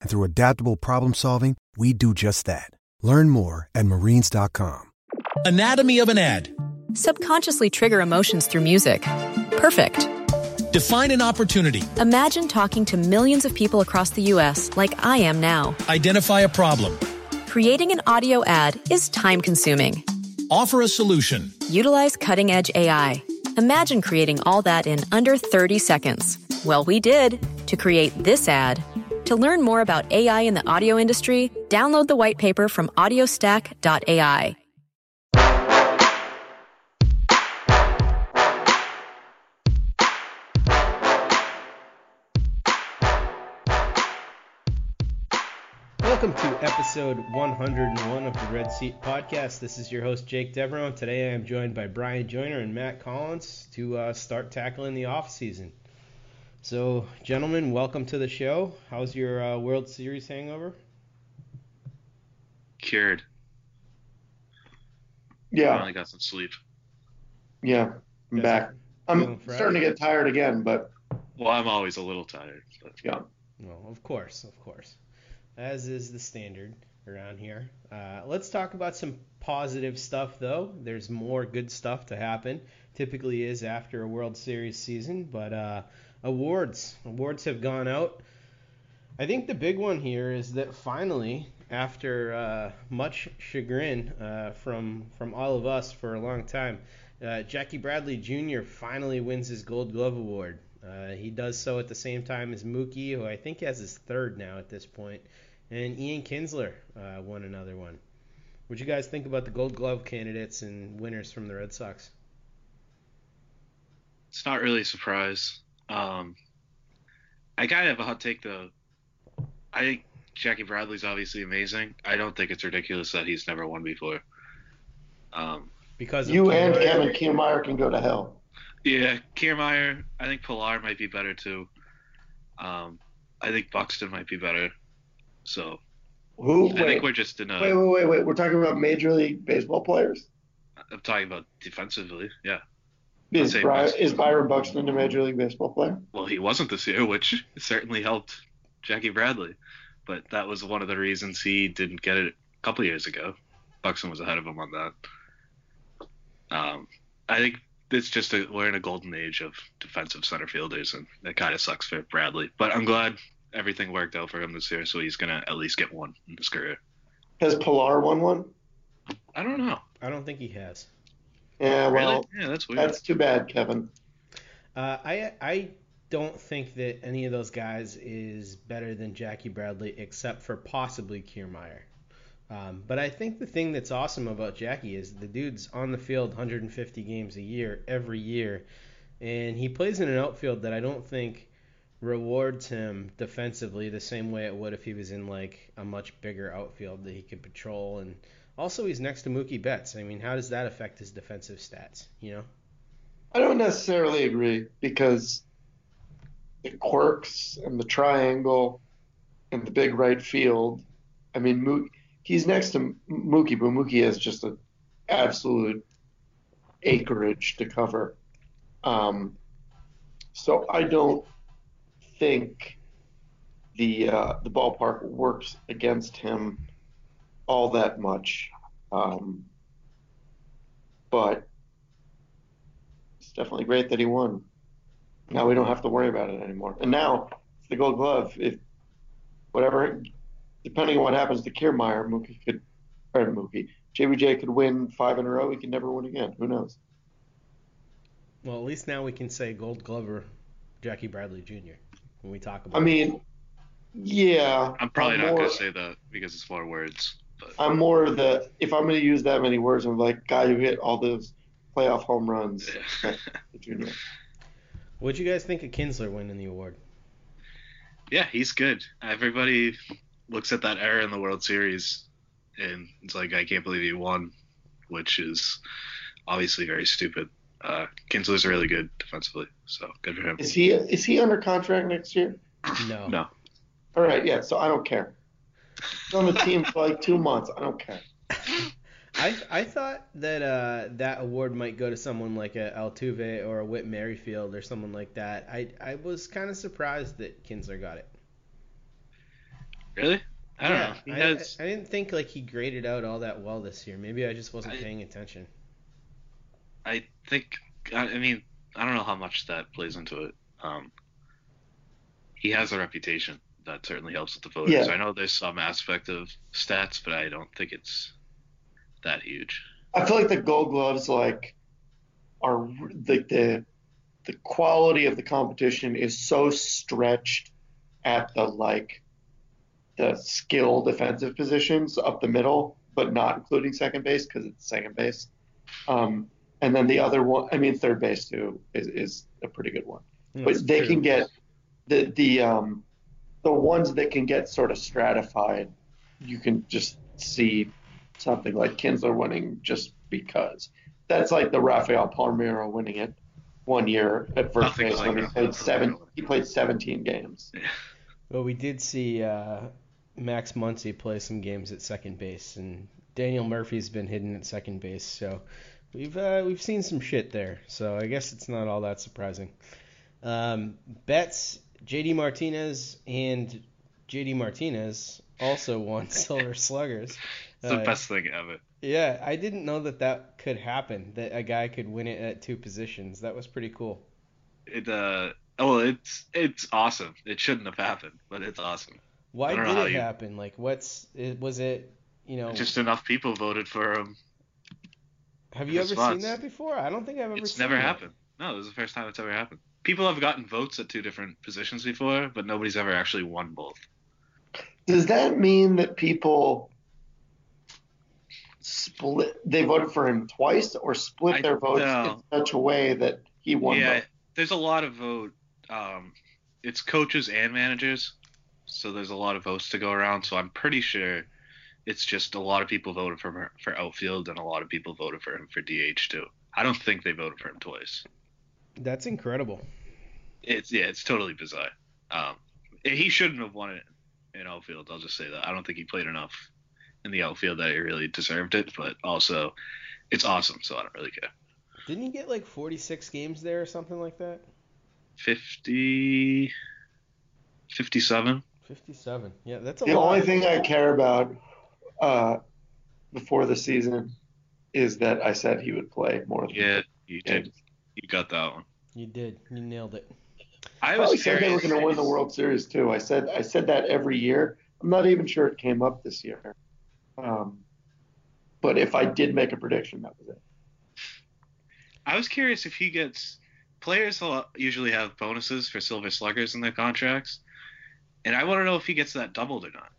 And through adaptable problem solving, we do just that. Learn more at marines.com. Anatomy of an ad. Subconsciously trigger emotions through music. Perfect. Define an opportunity. Imagine talking to millions of people across the U.S. like I am now. Identify a problem. Creating an audio ad is time-consuming. Offer a solution. Utilize cutting-edge AI. Imagine creating all that in under 30 seconds. Well, we did, to create this ad. To learn more about AI in the audio industry, download the white paper from audiostack.ai. Welcome to episode 101 of the Red Seat Podcast. This is your host, Jake Devereaux. Today I am joined by Brian Joyner and Matt Collins to start tackling the offseason. So, gentlemen, welcome to the show. How's your World Series hangover? Cured. Yeah. I finally got some sleep. Yeah, I'm back. I'm starting to get tired again, but... Well, I'm always a little tired. But... Yeah. Well, of course. As is the standard around here. Let's talk about some positive stuff, though. There's more good stuff to happen. Typically is after a World Series season, but... Awards have gone out. I think the big one here is that finally, after much chagrin from all of us for a long time, Jackie Bradley Jr. finally wins his Gold Glove Award. He does so at the same time as Mookie, who I think has his third now at this point, and Ian Kinsler won another one. What do you guys think about the Gold Glove candidates and winners from the Red Sox? It's not really a surprise. I gotta have a hot take though. I think Jackie Bradley's obviously amazing. I don't think it's ridiculous that he's never won before. Because you and Kevin Kiermaier can go to hell. Yeah, Kiermaier. I think Pilar might be better too. I think Buxton might be better. So think we're just in a wait. We're talking about Major League Baseball players. I'm talking about defensively. Yeah. Is Byron Buxton a Major League Baseball player? Well, he wasn't this year, which certainly helped Jackie Bradley. But that was one of the reasons he didn't get it a couple years ago. Buxton was ahead of him on that. I think it's just we're in a golden age of defensive center fielders, and that kind of sucks for Bradley. But I'm glad everything worked out for him this year, so he's going to at least get one in his career. Has Pilar won one? I don't know. I don't think he has. Yeah, well, really? Yeah, that's weird. That's too bad, Kevin. I don't think that any of those guys is better than Jackie Bradley, except for possibly Kiermaier. But I think the thing that's awesome about Jackie is the dude's on the field 150 games a year, every year, and he plays in an outfield that I don't think rewards him defensively the same way it would if he was in like a much bigger outfield that he could patrol and. Also, he's next to Mookie Betts. I mean, how does that affect his defensive stats, you know? I don't necessarily agree because the quirks and the triangle and the big right field. I mean, he's next to Mookie, but Mookie has just an absolute acreage to cover. So I don't think the ballpark works against him all that much. But it's definitely great that he won. Now we don't have to worry about it anymore. And now it's the Gold Glove. If whatever, depending on what happens to Kiermaier, JBJ could win 5 in a row. He could never win again. Who knows? Well, at least now we can say Gold Glover, Jackie Bradley Jr. when we talk about. I mean, it. Yeah. I'm probably not going to say that because it's more words. But. I'm more the if I'm going to use that many words, I'm like guy who hit all those playoff home runs. Yeah. Junior. What'd you guys think of Kinsler winning the award? Yeah, he's good. Everybody looks at that error in the World Series, and it's like, I can't believe he won, which is obviously very stupid. Kinsler's really good defensively, so good for him. Is he under contract next year? No. No. All right, yeah, so I don't care. He's on the team for like 2 months. I don't care. I thought that that award might go to someone like a Altuve or a Whit Merrifield or someone like that. I was kind of surprised that Kinsler got it. Really? I don't know. I didn't think like he graded out all that well this year. Maybe I just wasn't paying attention. I think I don't know how much that plays into it. He has a reputation that certainly helps with the voters. Yeah. I know there's some aspect of stats, but I don't think it's that huge. I feel like the Gold Gloves are the quality of the competition is so stretched at the skilled defensive positions up the middle, but not including second base because it's second base. And then the other one, third base too is a pretty good one. But they can get the ones that can get sort of stratified. You can just see something like Kinsler winning just because. That's like the Rafael Palmeiro winning it one year at first base when he played 17 games. Yeah. Well, we did see Max Muncy play some games at second base, and Daniel Murphy's been hidden at second base, so we've seen some shit there. So I guess it's not all that surprising. Betts, J.D. Martinez, and J.D. Martinez also won Silver Sluggers. It's the best thing ever. Yeah, I didn't know that could happen, that a guy could win it at two positions. That was pretty cool. It's awesome. It shouldn't have happened, but it's awesome. Why did it happen? Just enough people voted for him. Have you ever seen that before? I don't think I've ever seen it. It's never happened. No, this is the first time it's ever happened. People have gotten votes at two different positions before, but nobody's ever actually won both. Does that mean that people split? They voted for him twice, or split their votes in such a way that he won? Yeah, there's a lot of vote. It's coaches and managers, so there's a lot of votes to go around. So I'm pretty sure it's just a lot of people voted for outfield, and a lot of people voted for him for DH too. I don't think they voted for him twice. That's incredible. It's totally bizarre. He shouldn't have won it in outfield. I'll just say that. I don't think he played enough in the outfield that he really deserved it. But also, it's awesome, so I don't really care. Didn't he get 46 games there or something like that? 57. 57. Yeah, that's a lot. The only thing I care about before the season is that I said he would play more than. Yeah, you did. You got that one. You did. You nailed it. I was said they were going to win the World Series too. I said that every year. I'm not even sure it came up this year. But if I did make a prediction, that was it. I was curious if he gets players usually have bonuses for Silver Sluggers in their contracts, and I want to know if he gets that doubled or not.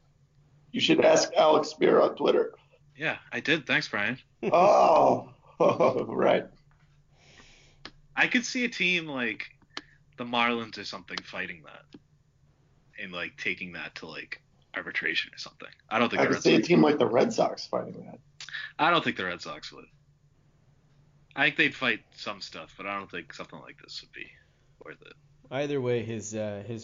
You should ask Alex Spear on Twitter. Yeah, I did. Thanks, Brian. Oh, right. I could see a team like the Marlins or something fighting that and taking that to arbitration or something. I don't think. I could see a team like the Red Sox fighting that. I don't think the Red Sox would. I think they'd fight some stuff, but I don't think something like this would be worth it. Either way, his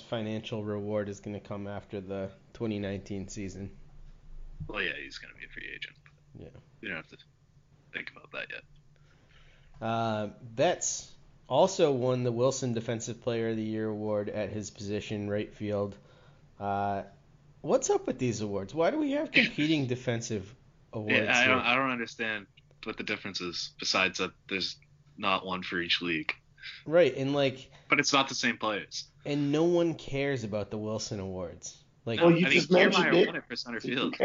financial reward is going to come after the 2019 season. Well, yeah, he's going to be a free agent. Yeah. You don't have to think about that yet. Betts also won the Wilson Defensive Player of the Year award at his position, right field. What's up with these awards? Why do we have competing defensive awards? Yeah, I don't understand what the difference is, besides that there's not one for each league. Right, and like... But it's not the same players. And no one cares about the Wilson Awards. Like, no, well, you just mentioned it. Kiermaier won it for center field.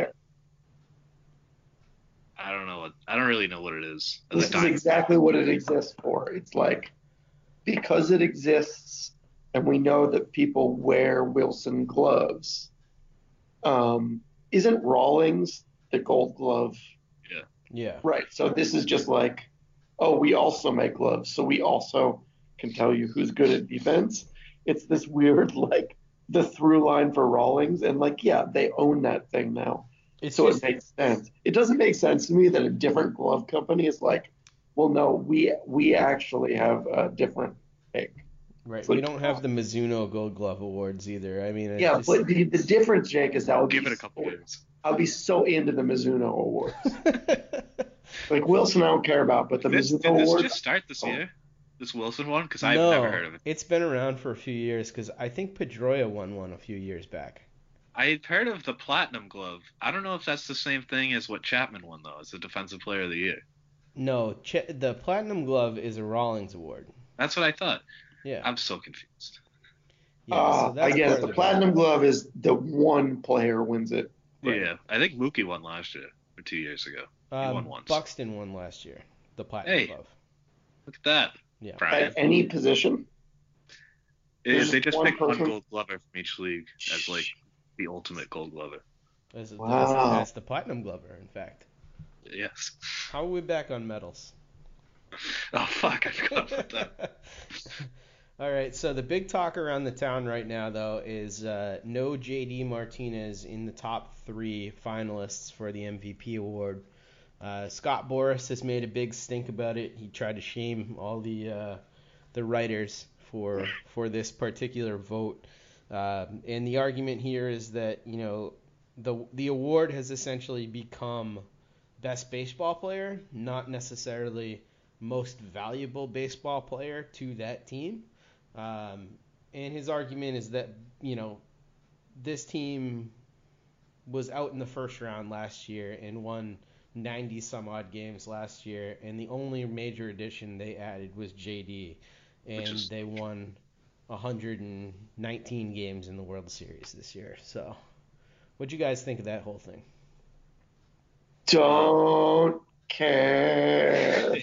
I don't know. I don't really know what it is. This is exactly what it exists for. It's like, because it exists, and we know that people wear Wilson gloves. Isn't Rawlings the Gold Glove? Yeah. Yeah. Right. So this is just like, oh, we also make gloves, so we also can tell you who's good at defense. It's this weird, like, the through line for Rawlings, and like, yeah, they own that thing now. It makes sense. It doesn't make sense to me that a different glove company is like, well, no, we actually have a different pick. Right. Like, we don't have the Mizuno Gold Glove Awards either. I mean, yeah, just... but the difference, Jake, is that I'll give it a couple years. I'll be so into the Mizuno Awards. Like Wilson, I don't care about, but Mizuno Awards. Did this just start this year? This Wilson one? Because I've never heard of it. It's been around for a few years, because I think Pedroia won one a few years back. I had heard of the Platinum Glove. I don't know if that's the same thing as what Chapman won, though, as the Defensive Player of the Year. No, the Platinum Glove is a Rawlings Award. That's what I thought. Yeah. I'm so confused. Yeah, so that's I guess the Platinum Glove is the one player wins it. Right. Yeah, I think Mookie won last year, or 2 years ago. He won once. Buxton won last year, the Platinum Glove. Look at that. Yeah. Brian. At any position? They just pick one Gold Glover from each league as, like, the ultimate Gold Glover. That's the Platinum Glover, in fact. Yes. How are we back on medals? Oh, fuck, I forgot about that. All right, so the big talk around the town right now, though, is no J.D. Martinez in the top three finalists for the MVP award. Scott Boras has made a big stink about it. He tried to shame all the writers for this particular vote. And the argument here is that, you know, the award has essentially become best baseball player, not necessarily most valuable baseball player to that team. And his argument is that, you know, this team was out in the first round last year and won 90 some odd games last year, and the only major addition they added was JD, and they won 119 games in the World Series this year. So what'd you guys think of that whole thing? Don't care.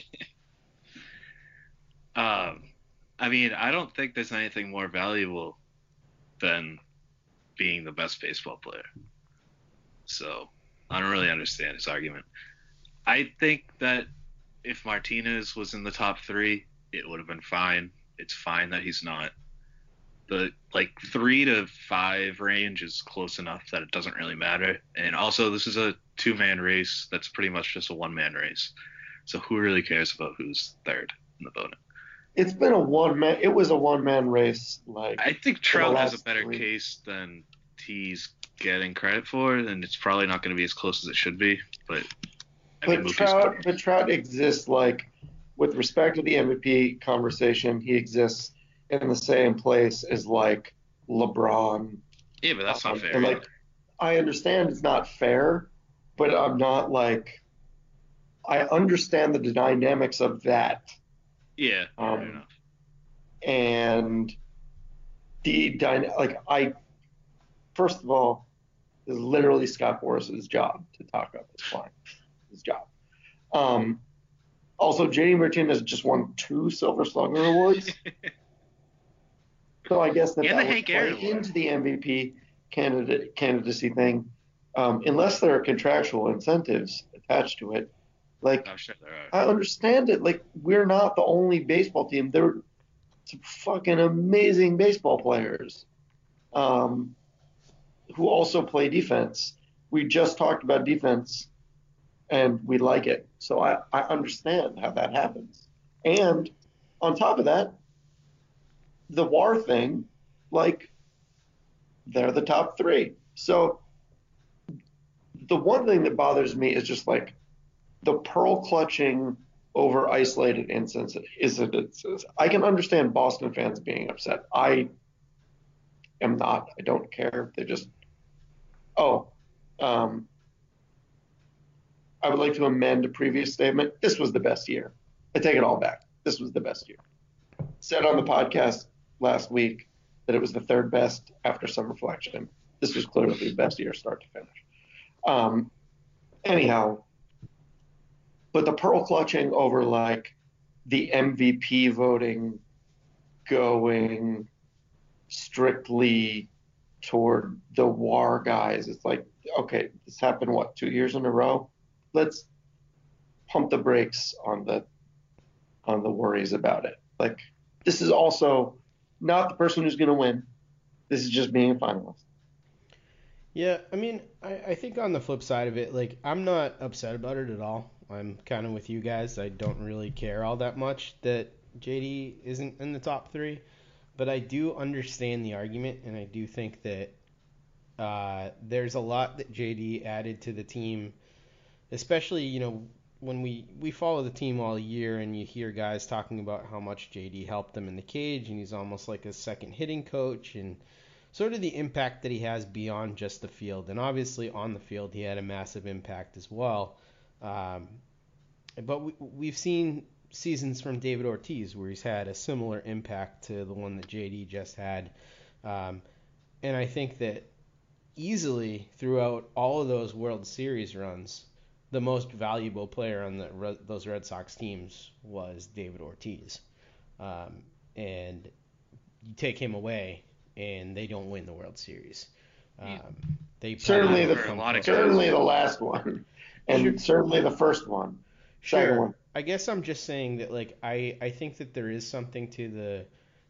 I mean, I don't think there's anything more valuable than being the best baseball player. So I don't really understand his argument. I think that if Martinez was in the top three, it would have been fine. It's fine that he's not. The, like, 3 to 5 range is close enough that it doesn't really matter. And also, this is a 2-man race that's pretty much just a 1-man race. So who really cares about who's third in the voting? It's been a one-man race. Like, I think Trout has a better case than he's getting credit for, and it's probably not going to be as close as it should be. But Trout exists, like, with respect to the MVP conversation, he exists in the same place as, like, LeBron. Yeah, but that's not fair. And, like, I understand it's not fair, but I'm not, like, I understand the dynamics of that. Yeah, fair enough. And first of all, it's literally Scott Boras' job to talk up his client. His job. Also, J.D. Martinez just won 2 Silver Slugger awards. So I guess that would play into the MVP candidacy thing, unless there are contractual incentives attached to it. Like, oh, sure, there are. I understand it. Like, we're not the only baseball team. There are some fucking amazing baseball players who also play defense. We just talked about defense, and we like it. So I understand how that happens. And on top of that, the WAR thing, like, they're the top 3. So the one thing that bothers me is just like the pearl clutching over isolated instances. I can understand Boston fans being upset. I am not. I don't care. They just, I would like to amend a previous statement. This was the best year. I take it all back. This was the best year. Said on the podcast last week that it was the third best after some reflection. This was clearly the best year start to finish. Anyhow, but the pearl clutching over like the MVP voting going strictly toward the WAR guys, it's like, okay, this happened, what, 2 years in a row? Let's pump the brakes on the worries about it. Like, this is also not the person who's going to win. This is just being a finalist. Yeah, I mean, I think on the flip side of it, like, I'm not upset about it at all. I'm kind of with you guys. I don't really care all that much that JD isn't in the top three. But I do understand the argument, and I do think that there's a lot that JD added to the team, especially, you know, when we follow the team all year and you hear guys talking about how much JD helped them in the cage, and he's almost like a second hitting coach, and sort of the impact that he has beyond just the field. And obviously on the field, he had a massive impact as well. But we've seen seasons from David Ortiz where he's had a similar impact to the one that JD just had. And I think that easily throughout all of those World Series runs, the most valuable player on those Red Sox teams was David Ortiz. And you take him away and they don't win the World Series. They certainly the last one, and sure, certainly the first one. Sure. One. I guess I'm just saying that, like, I think that there is something to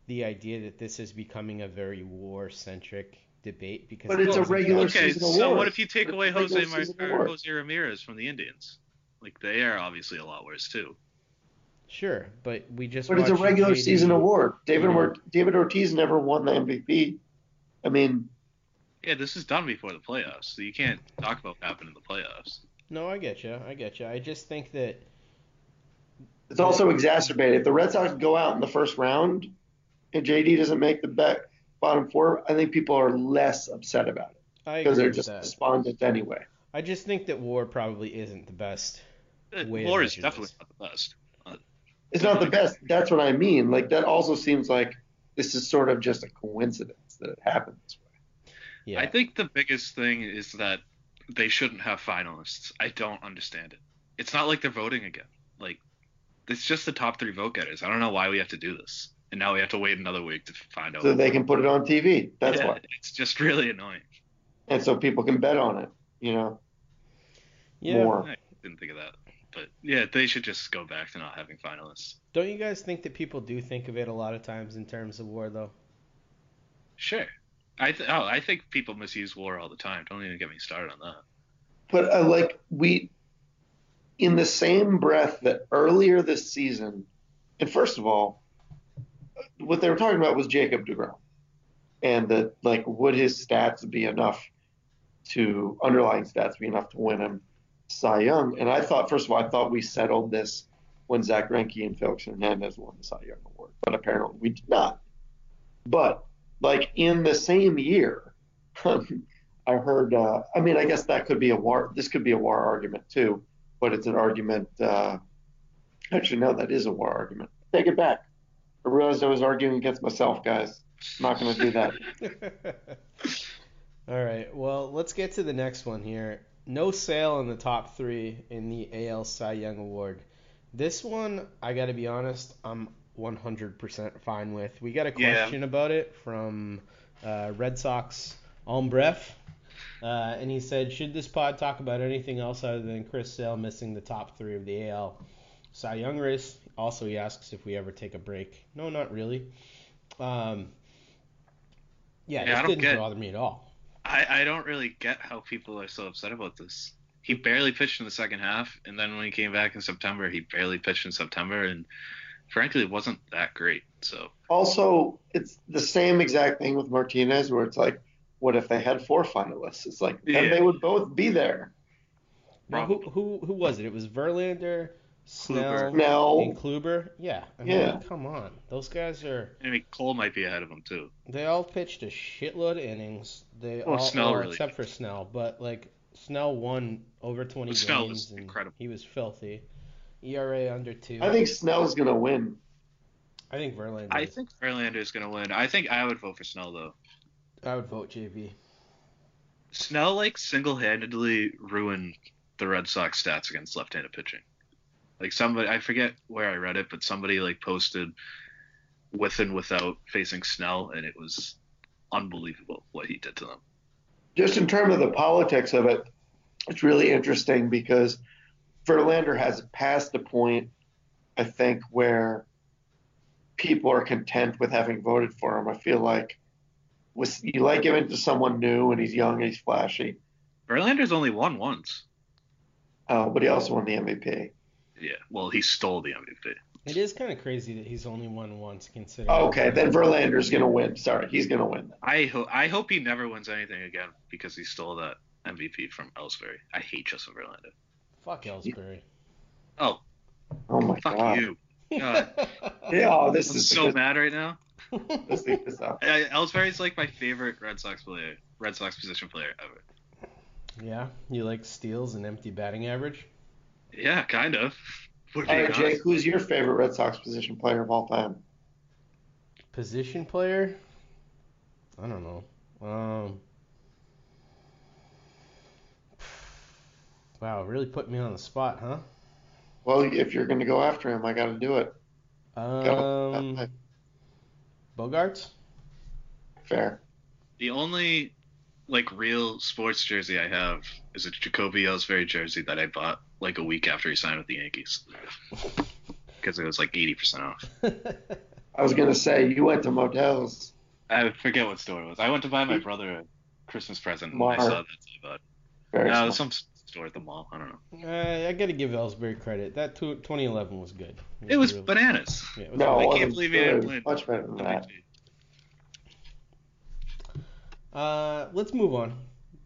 the idea that this is becoming a very war-centric debate because. But it's a regular season award. Okay, so what if you take away Jose Ramirez from the Indians? Like, they are obviously a lot worse too. Sure, but we just. But it's a regular season award. David Ortiz never won the MVP. I mean. Yeah, this is done before the playoffs, so you can't talk about what happened in the playoffs. No, I get you. I just think that it's also exacerbated. If the Red Sox go out in the first round and JD doesn't make the bottom four, I think people are less upset about it because they're just despondent anyway. I just think that WAR probably isn't the best way. WAR is definitely not the best. It's not the best. That's what I mean. Like, that also seems like this is sort of just a coincidence that it happened this way. Yeah. I think the biggest thing is that they shouldn't have finalists. I don't understand it. It's not like they're voting again. Like, it's just the top three vote getters. I don't know why we have to do this. And now we have to wait another week to find out. So they can put it on TV. That's why. It's just really annoying. And so people can bet on it, you know. Yeah. More. I didn't think of that. But, yeah, they should just go back to not having finalists. Don't you guys think that people do think of it a lot of times in terms of WAR, though? Sure. I think people misuse WAR all the time. Don't even get me started on that. But, in the same breath that earlier this season, and first of all, what they were talking about was Jacob DeGrom. And that, like, would his stats be enough to – underlying stats be enough to win him Cy Young? And I thought, first of all, we settled this when Zach Greinke and Felix Hernandez won the Cy Young Award, but apparently we did not. But like in the same year, I heard. I guess that could be a WAR. This could be a WAR argument too, but it's an argument. Actually, no, that is a WAR argument. Take it back. I realized I was arguing against myself, guys. I'm not going to do that. All right. Well, let's get to the next one here. No Sale in the top three in the AL Cy Young Award. This one, I got to be honest, I'm 100% fine with. We got a question about it from Red Sox Ombref, and he said, should this pod talk about anything else other than Chris Sale missing the top three of the AL Cy Young race? Also, he asks if we ever take a break. No, not really. This didn't bother me at all. I don't really get how people are so upset about this. He barely pitched in the second half, and then when he came back in September, and frankly, it wasn't that great. So also, it's the same exact thing with Martinez, where it's like, what if they had four finalists? It's like, then they would both be there. Now, who was it? It was Verlander, Snell, and Kluber. Yeah. I mean, yeah. Come on. Those guys are... I mean, Cole might be ahead of them, too. They all pitched a shitload of innings. Except for Snell. But, like, Snell won over 20 games. Snell was incredible. He was filthy. ERA under 2. I think Snell's going to win. I think Verlander is going to win. I think I would vote for Snell, though. I would vote JV. Snell, like, single-handedly ruined the Red Sox stats against left-handed pitching. Like, somebody, I forget where I read it, but somebody, like, posted with and without facing Snell, and it was unbelievable what he did to them. Just in terms of the politics of it, it's really interesting because Verlander has passed the point, I think, where people are content with having voted for him. I feel like you like him into someone new, and he's young, and he's flashy. Verlander's only won once. But he also won the MVP. Yeah, well, he stole the MVP. It is kind of crazy that he's only won once, considering... Okay, then Verlander's going to win. Sorry, he's going to win. I hope he never wins anything again because he stole that MVP from Ellsbury. I hate Justin Verlander. Fuck Ellsbury. Oh my fuck God. Fuck you. God. Yeah, this I'm is so mad right now. Let's take this out. Ellsbury's like my favorite Red Sox position player ever. Yeah, you like steals and empty batting average? Yeah, kind of. All right, Jake, who's your favorite Red Sox position player of all time? Position player? I don't know. Wow, really put me on the spot, huh? Well, if you're going to go after him, I got to do it. Bogaerts? Fair. The only, like, real sports jersey I have is a Jacoby Ellsbury jersey that I bought like a week after he signed with the Yankees because it was like 80% off. I was going to say, you went to Modell's. I forget what store it was. I went to buy my brother a Christmas present when I saw that. But no, it was some store at the mall. I don't know. I got to give Ellsbury credit. That 2011 was good. It was really bananas. Yeah, it was I can't believe he had played much better than that. Let's move on.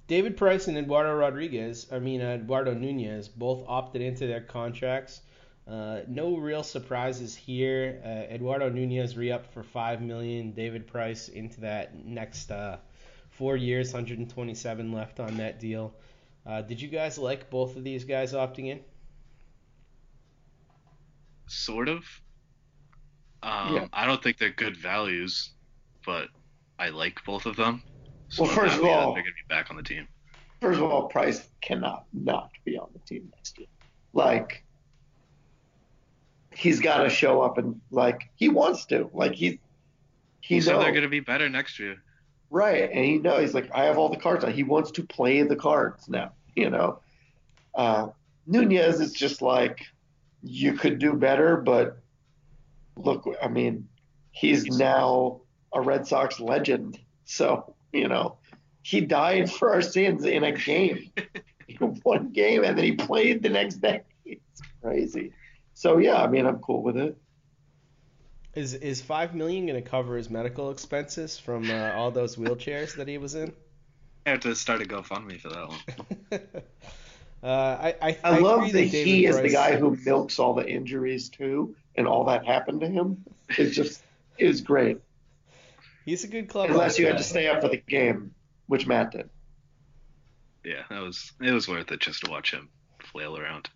David Price and Eduardo Nunez both opted into their contracts. No real surprises here. Eduardo Nunez re-upped for $5 million. David Price into that next 4 years, $127 left on that deal. Did you guys like both of these guys opting in? Sort of. Yeah. I don't think they're good values, but I like both of them. So well, first of all, they're going to be back on the team. First of all, Price cannot not be on the team next year. Like, he's got to show up and, like, he wants to. Like, he knows. So they're going to be better next year. Right, and he knows. He's like, I have all the cards. He wants to play the cards now, you know. Nunez is just like, you could do better, but look, I mean, he's now a Red Sox legend, so... You know, he died for our sins in a game, one game, and then he played the next day. It's crazy. So, yeah, I mean, I'm cool with it. Is $5 million going to cover his medical expenses from all those wheelchairs that he was in? I have to start a GoFundMe for that one. I love that he is the guy who milks all the injuries, too, and all that happened to him. It's great. He's a good club. Unless you had to stay up for the game, which Matt did. Yeah, it was worth it just to watch him flail around.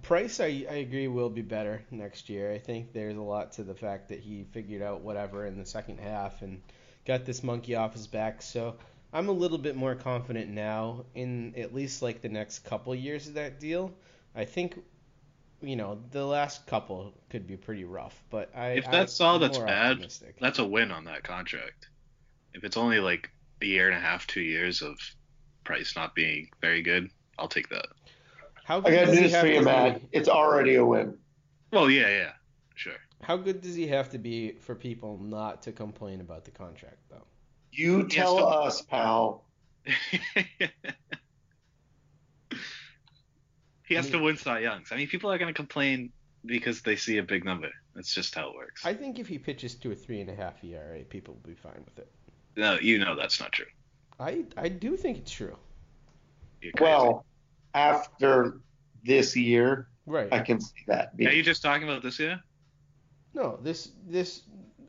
Price, I agree, will be better next year. I think there's a lot to the fact that he figured out whatever in the second half and got this monkey off his back. So I'm a little bit more confident now in at least like the next couple years of that deal. I think... You know, the last couple could be pretty rough, but if that's all that's bad, optimistic. That's a win on that contract. If it's only like a year and a half, 2 years of Price not being very good, I'll take that. How good I got news for you, Matt. It's already a win. Well, yeah, sure. How good does he have to be for people not to complain about the contract, though? You tell us, pal. He has to win Cy Youngs. I mean, people are going to complain because they see a big number. That's just how it works. I think if he pitches to a 3.5 ERA, people will be fine with it. No, you know that's not true. I do think it's true. Well, after this year, right? I can see that. Are you just talking about this year? No, this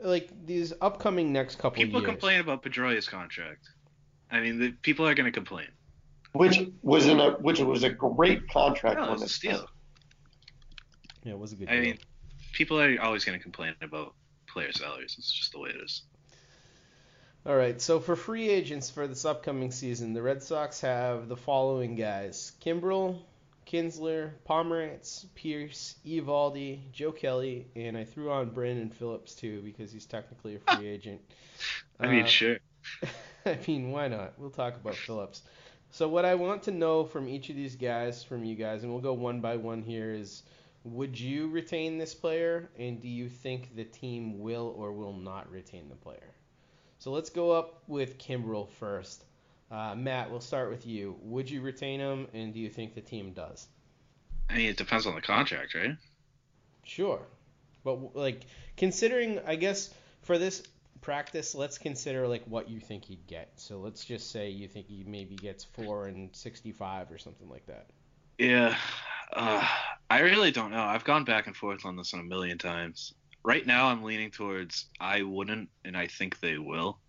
like these upcoming next couple people of years. People complain about Pedroia's contract. I mean, the people are going to complain. Which was a great contract. No, it was a steal. Yeah, it was a good deal. I mean, people are always going to complain about player salaries. It's just the way it is. All right, so for free agents for this upcoming season, the Red Sox have the following guys: Kimbrel, Kinsler, Pomerantz, Pierce, Eovaldi, Joe Kelly, and I threw on Brandon Phillips too because he's technically a free agent. I mean, sure. I mean, why not? We'll talk about Phillips. So what I want to know from each of these guys, from you guys, and we'll go one by one here, is would you retain this player, and do you think the team will or will not retain the player? So let's go up with Kimbrel first. Matt, we'll start with you. Would you retain him, and do you think the team does? I mean, it depends on the contract, right? Sure. But, like, considering, I guess, for this practice, let's consider, like, what you think he'd get. So let's just say you think he maybe gets $4.65 or something like that. Yeah. I really don't know. I've gone back and forth on this a million times. Right now, I'm leaning towards I wouldn't, and I think they will.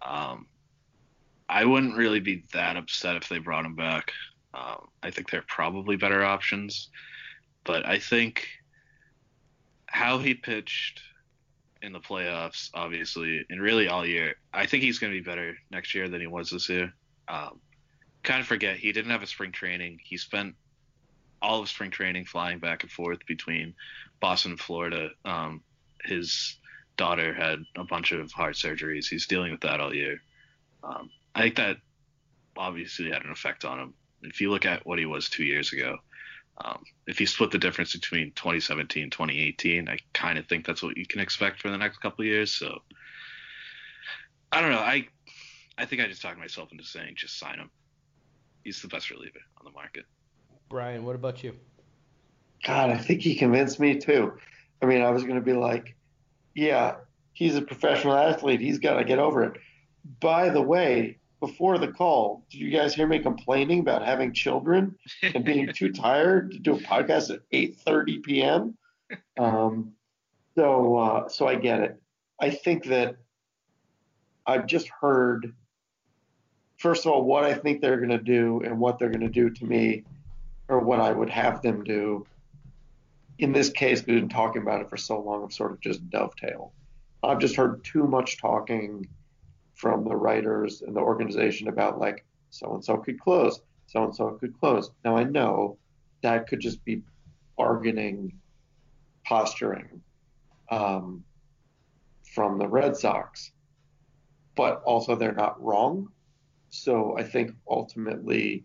I wouldn't really be that upset if they brought him back. I think there are probably better options. But I think how he pitched in the playoffs, obviously, and really all year, I think he's going to be better next year than he was this year. Kind of forget, he didn't have a spring training. He spent all of spring training flying back and forth between Boston and Florida. His daughter had a bunch of heart surgeries. He's dealing with that all year. I think that obviously had an effect on him. If you look at what he was 2 years ago, if you split the difference between 2017 and 2018, I kind of think that's what you can expect for the next couple of years. So I don't know. I think I just talked myself into saying just sign him. He's the best reliever on the market. Brian, what about you? God, I think he convinced me too. I mean, I was going to be like, yeah, he's a professional athlete. He's got to get over it. By the way, before the call, did you guys hear me complaining about having children and being too tired to do a podcast at 8:30 p.m.? So I get it. I think that I've just heard, first of all, what I think they're going to do and what they're going to do to me, or what I would have them do. In this case, we've been talking about it for so long, I'm sort of just dovetail. I've just heard too much talking from the writers and the organization about, like, so-and-so could close, so-and-so could close. Now, I know that could just be bargaining, posturing from the Red Sox, but also they're not wrong. So I think ultimately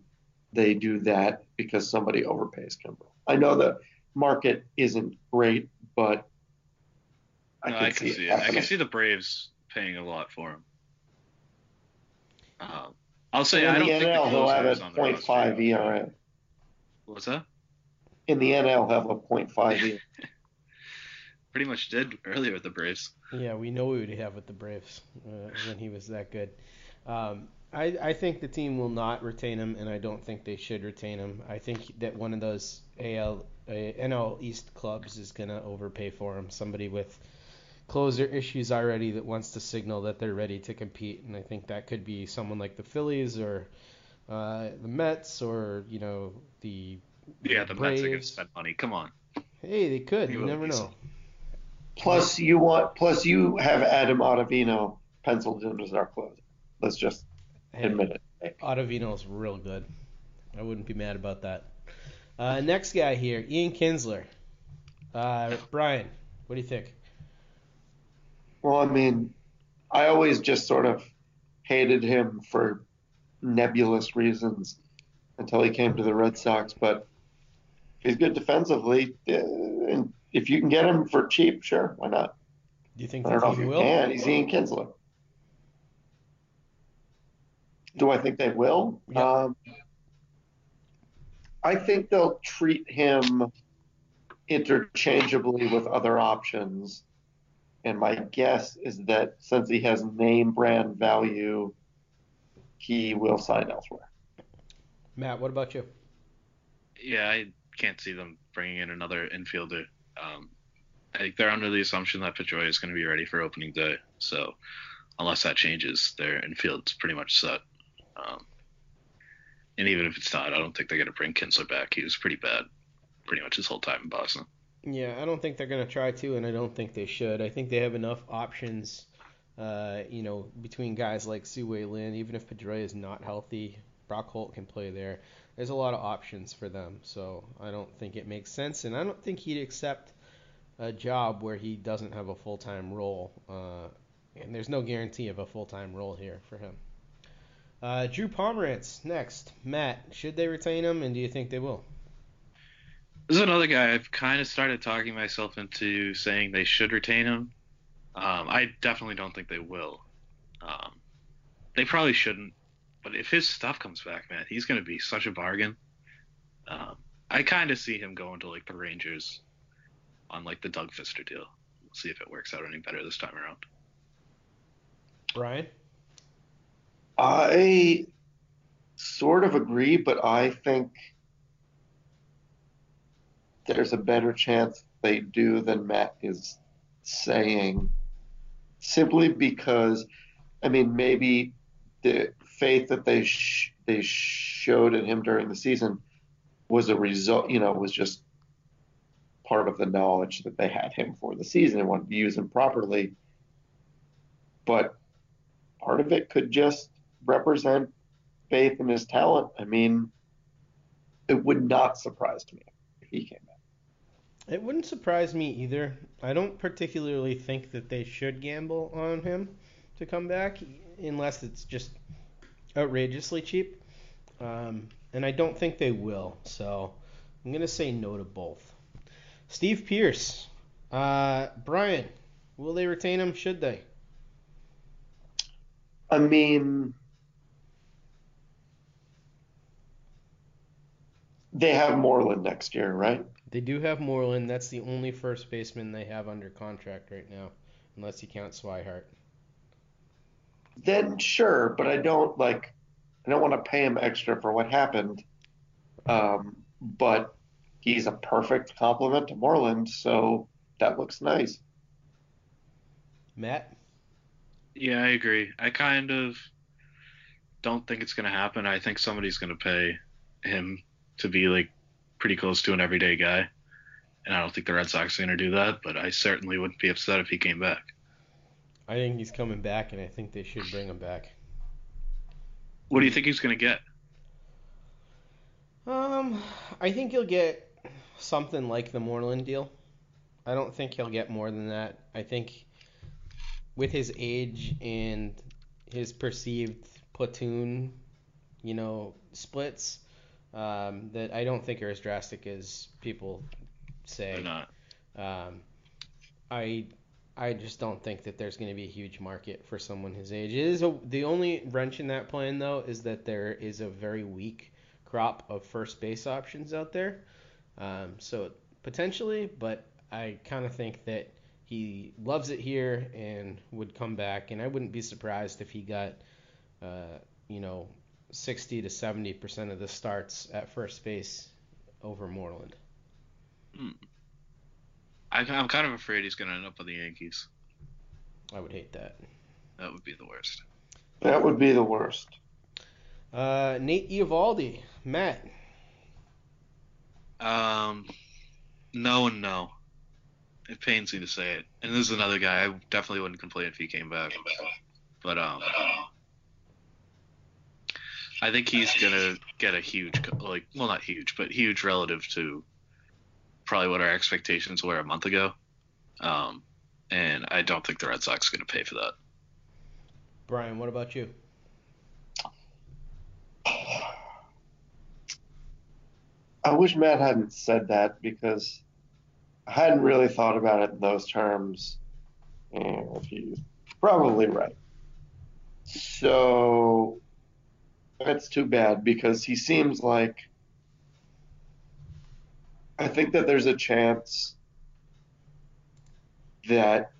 they do that because somebody overpays Kimbrel. I know the market isn't great, but I can see it. I can see the Braves paying a lot for him. I'll say I don't think they'll have a 0.5 ERA. What's that? In the NL, have a 0.5 ERA. Pretty much did earlier with the Braves. Yeah, we know we would have with the Braves when he was that good. I think the team will not retain him, and I don't think they should retain him. I think that one of those NL East clubs is going to overpay for him. Somebody with closer issues already that wants to signal that they're ready to compete, and I think that could be someone like the Phillies or the Mets or, you know, the Braves. Mets are going to spend money. Come on. Hey, they could. You never know. Plus you have Adam Ottavino penciled in as our closer. Let's just admit it. Ottavino's real good. I wouldn't be mad about that. Next guy here, Ian Kinsler. Brian, what do you think? Well, I mean, I always just sort of hated him for nebulous reasons until he came to the Red Sox, but he's good defensively. And if you can get him for cheap, sure, why not? Do you think I don't know if you can. He's Ian Kinsler. Do I think they will? Yeah. I think they'll treat him interchangeably with other options. And my guess is that since he has name brand value, he will sign elsewhere. Matt, what about you? Yeah, I can't see them bringing in another infielder. I think they're under the assumption that Pedroia is going to be ready for opening day. So unless that changes, their infield's pretty much set. And even if it's not, I don't think they're going to bring Kinsler back. He was pretty bad pretty much his whole time in Boston. Yeah, I don't think they're going to try to, and I don't think they should. I think they have enough options, between guys like Suwei Lin. Even if Pedroia is not healthy, Brock Holt can play there. There's a lot of options for them, so I don't think it makes sense, and I don't think he'd accept a job where he doesn't have a full-time role, and there's no guarantee of a full-time role here for him. Drew Pomerantz next. Matt, should they retain him, and do you think they will? This is another guy I've kind of started talking myself into saying they should retain him. I definitely don't think they will. They probably shouldn't. But if his stuff comes back, man, he's going to be such a bargain. I kind of see him going to, the Rangers on, the Doug Fister deal. We'll see if it works out any better this time around. Ryan? I sort of agree, but I think there's a better chance they do than Matt is saying. Simply because, maybe the faith that they showed in him during the season was a result, was just part of the knowledge that they had him for the season and wanted to use him properly. But part of it could just represent faith in his talent. It would not surprise me if he came back. It wouldn't surprise me either. I don't particularly think that they should gamble on him to come back unless it's just outrageously cheap, and I don't think they will, so I'm going to say no to both. Steve Pierce, Brian, will they retain him? Should they? They have Moreland next year, right? They do have Moreland. That's the only first baseman they have under contract right now, unless you count Swihart. Then sure, but I don't want to pay him extra for what happened. But he's a perfect complement to Moreland, so that looks nice. Matt? Yeah, I agree. I kind of don't think it's going to happen. I think somebody's going to pay him to be pretty close to an everyday guy, and I don't think the Red Sox are going to do that. But I certainly wouldn't be upset if he came back. I think he's coming back, and I think they should bring him back. What do you think he's going to get? I think he'll get something like the Moreland deal. I don't think he'll get more than that. I think with his age and his perceived platoon, splits, that I don't think are as drastic as people say. They're not. I just don't think that there's going to be a huge market for someone his age. It is the only wrench in that plan, though, is that there is a very weak crop of first base options out there. So potentially, but I kind of think that he loves it here and would come back. And I wouldn't be surprised if he got, 60 to 70% of the starts at first base over Moreland. Hmm. I'm kind of afraid he's going to end up with the Yankees. I would hate that. That would be the worst. Nate Eovaldi. Matt. No and no. It pains me to say it. And this is another guy I definitely wouldn't complain if he came back. But I think he's going to get a huge, not huge, but huge relative to probably what our expectations were a month ago, and I don't think the Red Sox are going to pay for that. Brian, what about you? I wish Matt hadn't said that because I hadn't really thought about it in those terms, and he's probably right. So that's too bad because he seems like I think that there's a chance that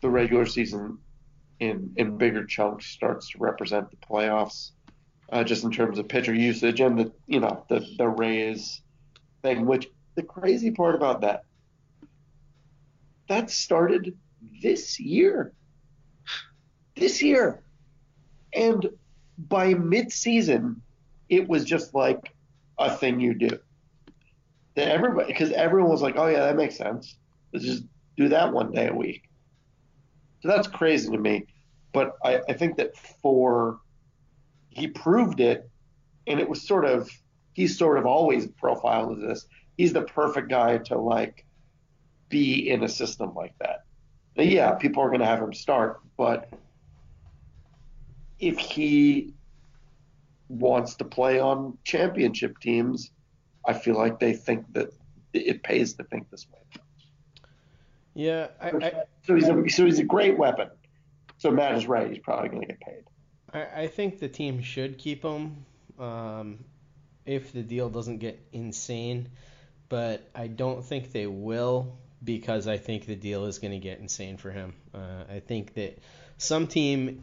the regular season in bigger chunks starts to represent the playoffs. just in terms of pitcher usage and the Rays thing, which the crazy part about that started this year. And by mid-season, it was just like a thing you do. Because everyone was like, oh, yeah, that makes sense. Let's just do that one day a week. So that's crazy to me. But I think that he proved it, and it was he's sort of always profiled as this. He's the perfect guy to, be in a system like that. But yeah, people are going to have him start, but if he wants to play on championship teams, I feel like they think that it pays to think this way. Yeah. So he's a great weapon. So Matt is right. He's probably going to get paid. I think the team should keep him if the deal doesn't get insane. But I don't think they will because I think the deal is going to get insane for him. I think that an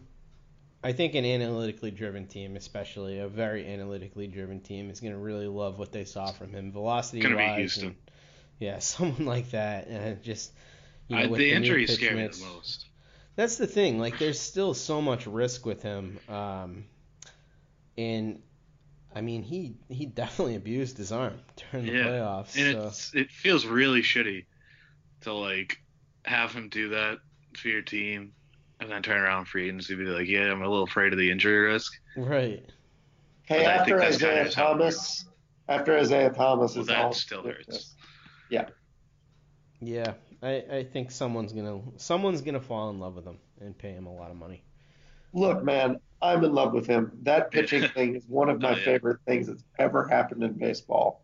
analytically driven team, especially a very analytically driven team, is going to really love what they saw from him. Velocity wise. Going to be Houston. And, yeah, someone like that. Just the injury scared me the most. That's the thing. There's still so much risk with him. And, he definitely abused his arm during the playoffs. And it feels really shitty to, have him do that for your team. And then turn around free agency and be like, yeah, I'm a little afraid of the injury risk. Right. Hey, after Isaiah Thomas is out. That still hurts. Yeah. Yeah. I think someone's gonna fall in love with him and pay him a lot of money. Look, man, I'm in love with him. That pitching thing is one of my favorite things that's ever happened in baseball.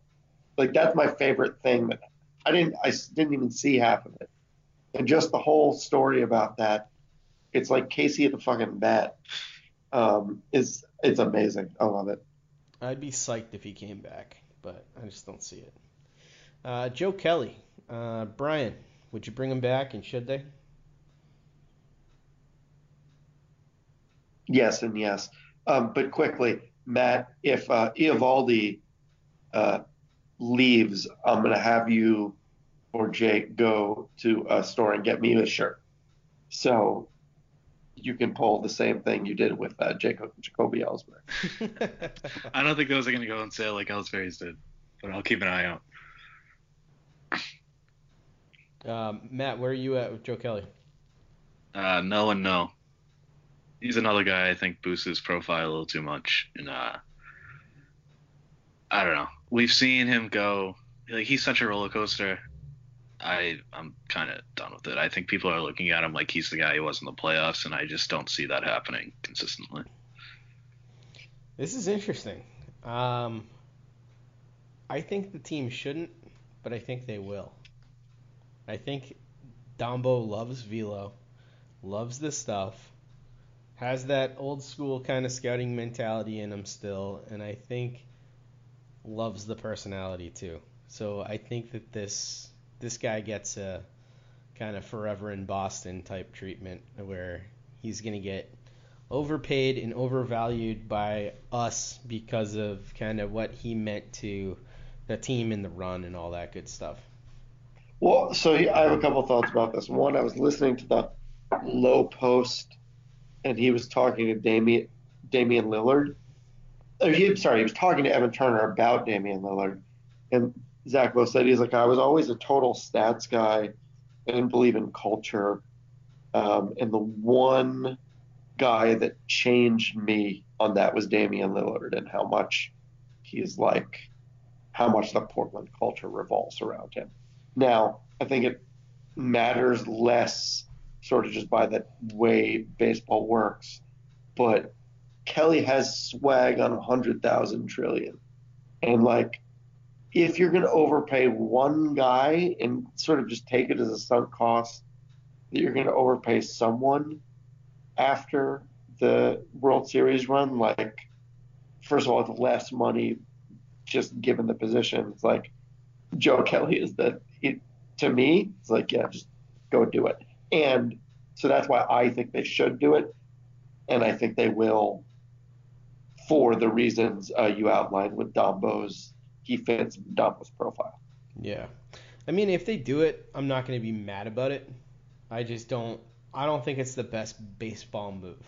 That's my favorite thing that I didn't even see half of it. And just the whole story about that. It's like Casey at the fucking bat. It's amazing. I love it. I'd be psyched if he came back, but I just don't see it. Joe Kelly. Brian, would you bring him back, and should they? Yes and yes. But quickly, Matt, if Eovaldi leaves, I'm going to have you or Jake go to a store and get me a shirt. So you can pull the same thing you did with Jacoby Ellsbury. I don't think those are going to go on sale like Ellsbury's did, but I'll keep an eye out. Matt, where are you at with Joe Kelly? No and no. He's another guy I think boosts his profile a little too much. And I don't know. We've seen him go. He's such a roller coaster. I'm kind of done with it. I think people are looking at him like he's the guy who was in the playoffs, and I just don't see that happening consistently. This is interesting. I think the team shouldn't, but I think they will. I think Dombo loves velo, loves this stuff, has that old school kind of scouting mentality in him still, and I think loves the personality too. So I think that this guy gets a kind of forever in Boston type treatment where he's going to get overpaid and overvalued by us because of kind of what he meant to the team in the run and all that good stuff. Well, so I have a couple thoughts about this. One, I was listening to the Low Post, and he was talking to Damian Lillard. He was talking to Evan Turner about Damian Lillard. And Zach Lowe said, he's like, I was always a total stats guy. I didn't believe in culture. And the one guy that changed me on that was Damian Lillard and how much the Portland culture revolves around him. Now, I think it matters less sort of just by the way baseball works, but Kelly has swag on 100,000 trillion. And if you're going to overpay one guy and sort of just take it as a sunk cost that you're going to overpay someone after the World Series run, first of all, it's less money just given the position. It's Joe Kelly is to me, it's yeah, just go do it. And so that's why I think they should do it. And I think they will for the reasons you outlined with Dombo's. He fits Dombo's profile. Yeah. I mean, if they do it, I'm not going to be mad about it. I don't think it's the best baseball move.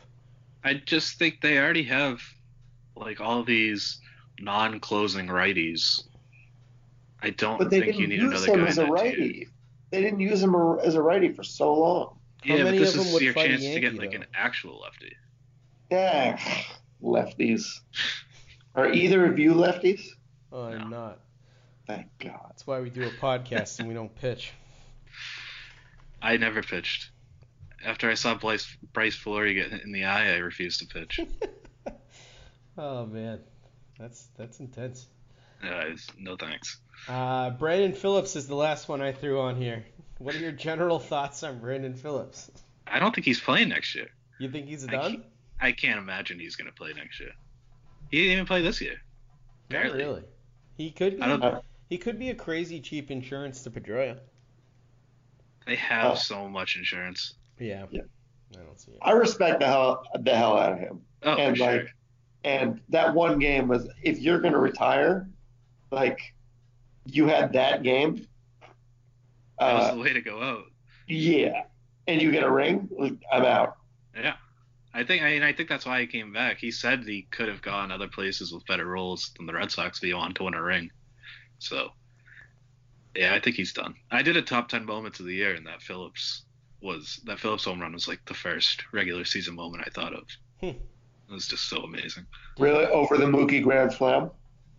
I just think they already have, like, all these non-closing righties. I don't think you need another guy as a righty. They didn't use him as a righty for so long. Yeah, but this is your chance to get, like, an actual lefty. Yeah, lefties. Are either of you lefties? I'm not. Thank God. That's why we do a podcast and we don't pitch. I never pitched. After I saw Bryce Fleury get hit in the eye, I refused to pitch. Oh, man. That's intense. No thanks. Brandon Phillips is the last one I threw on here. What are your general thoughts on Brandon Phillips? I don't think he's playing next year. You think he's done? I can't imagine he's going to play next year. He didn't even play this year. Barely. Not really. He could be a crazy cheap insurance to Pedroia. They have so much insurance. Yeah. I don't see it. I respect the hell out of him. Oh, and for sure. And that one game was, if you're going to retire, like, you had that game. That was the way to go out. Yeah. And you get a ring, I'm out. Yeah. I think that's why he came back. He said he could have gone other places with better roles than the Red Sox, but he wanted to win a ring. So, yeah, I think he's done. I did a top 10 moments of the year, and that Phillips home run was like the first regular season moment I thought of. It was just so amazing. Really? Over the Mookie Grand Slam?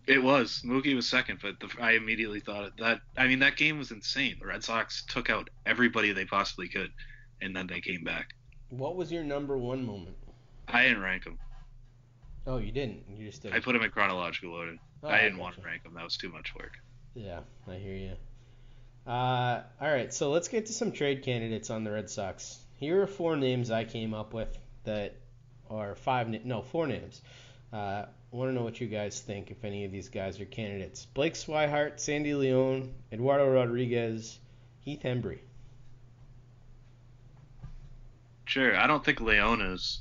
It was. Mookie was second, but I immediately thought that. I mean, that game was insane. The Red Sox took out everybody they possibly could, and then they came back. What was your number one moment? I didn't rank them. Oh, you didn't? You just did. I put them in chronological order. Oh, I didn't want to rank them. That was too much work. Yeah, I hear you. All right, so let's get to some trade candidates on the Red Sox. Here are four names I came up with that are four names. I want to know what you guys think, if any of these guys are candidates. Blake Swihart, Sandy Leon, Eduardo Rodriguez, Heath Hembree. Sure. I don't think Leon is,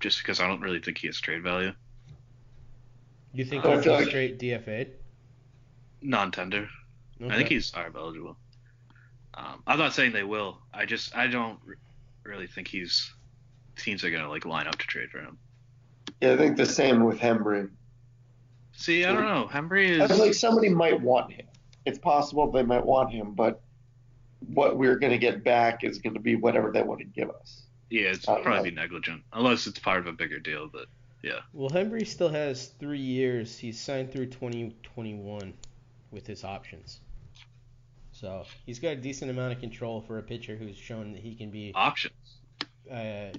just because I don't really think he has trade value. You think he's straight DFA'd? Non-tender. Okay. I think he's ARB eligible. I'm not saying they will. I don't really think teams are going to, like, line up to trade for him. Yeah, I think the same with Hembree. See, I don't know. Hembree is... I feel like somebody might want him. It's possible they might want him, but what we're going to get back is going to be whatever they want to give us. Yeah, it's probably negligent, unless it's part of a bigger deal, but yeah. Well, Hembree still has 3 years. He's signed through 2021 with his options. So he's got a decent amount of control for a pitcher who's shown that he can be... Options? Yeah.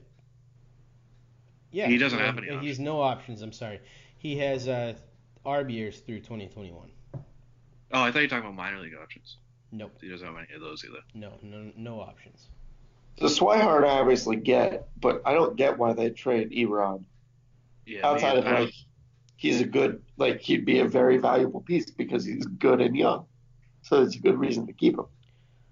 He doesn't have any options. He's no options, I'm sorry. He has ARB years through 2021. Oh, I thought you were talking about minor league options. Nope. He doesn't have any of those either. No options. The Swihart I obviously get, but I don't get why they trade Erod. Yeah. Outside of, like, he's a good, like, he'd be a very valuable piece because he's good and young. So it's a good reason to keep him.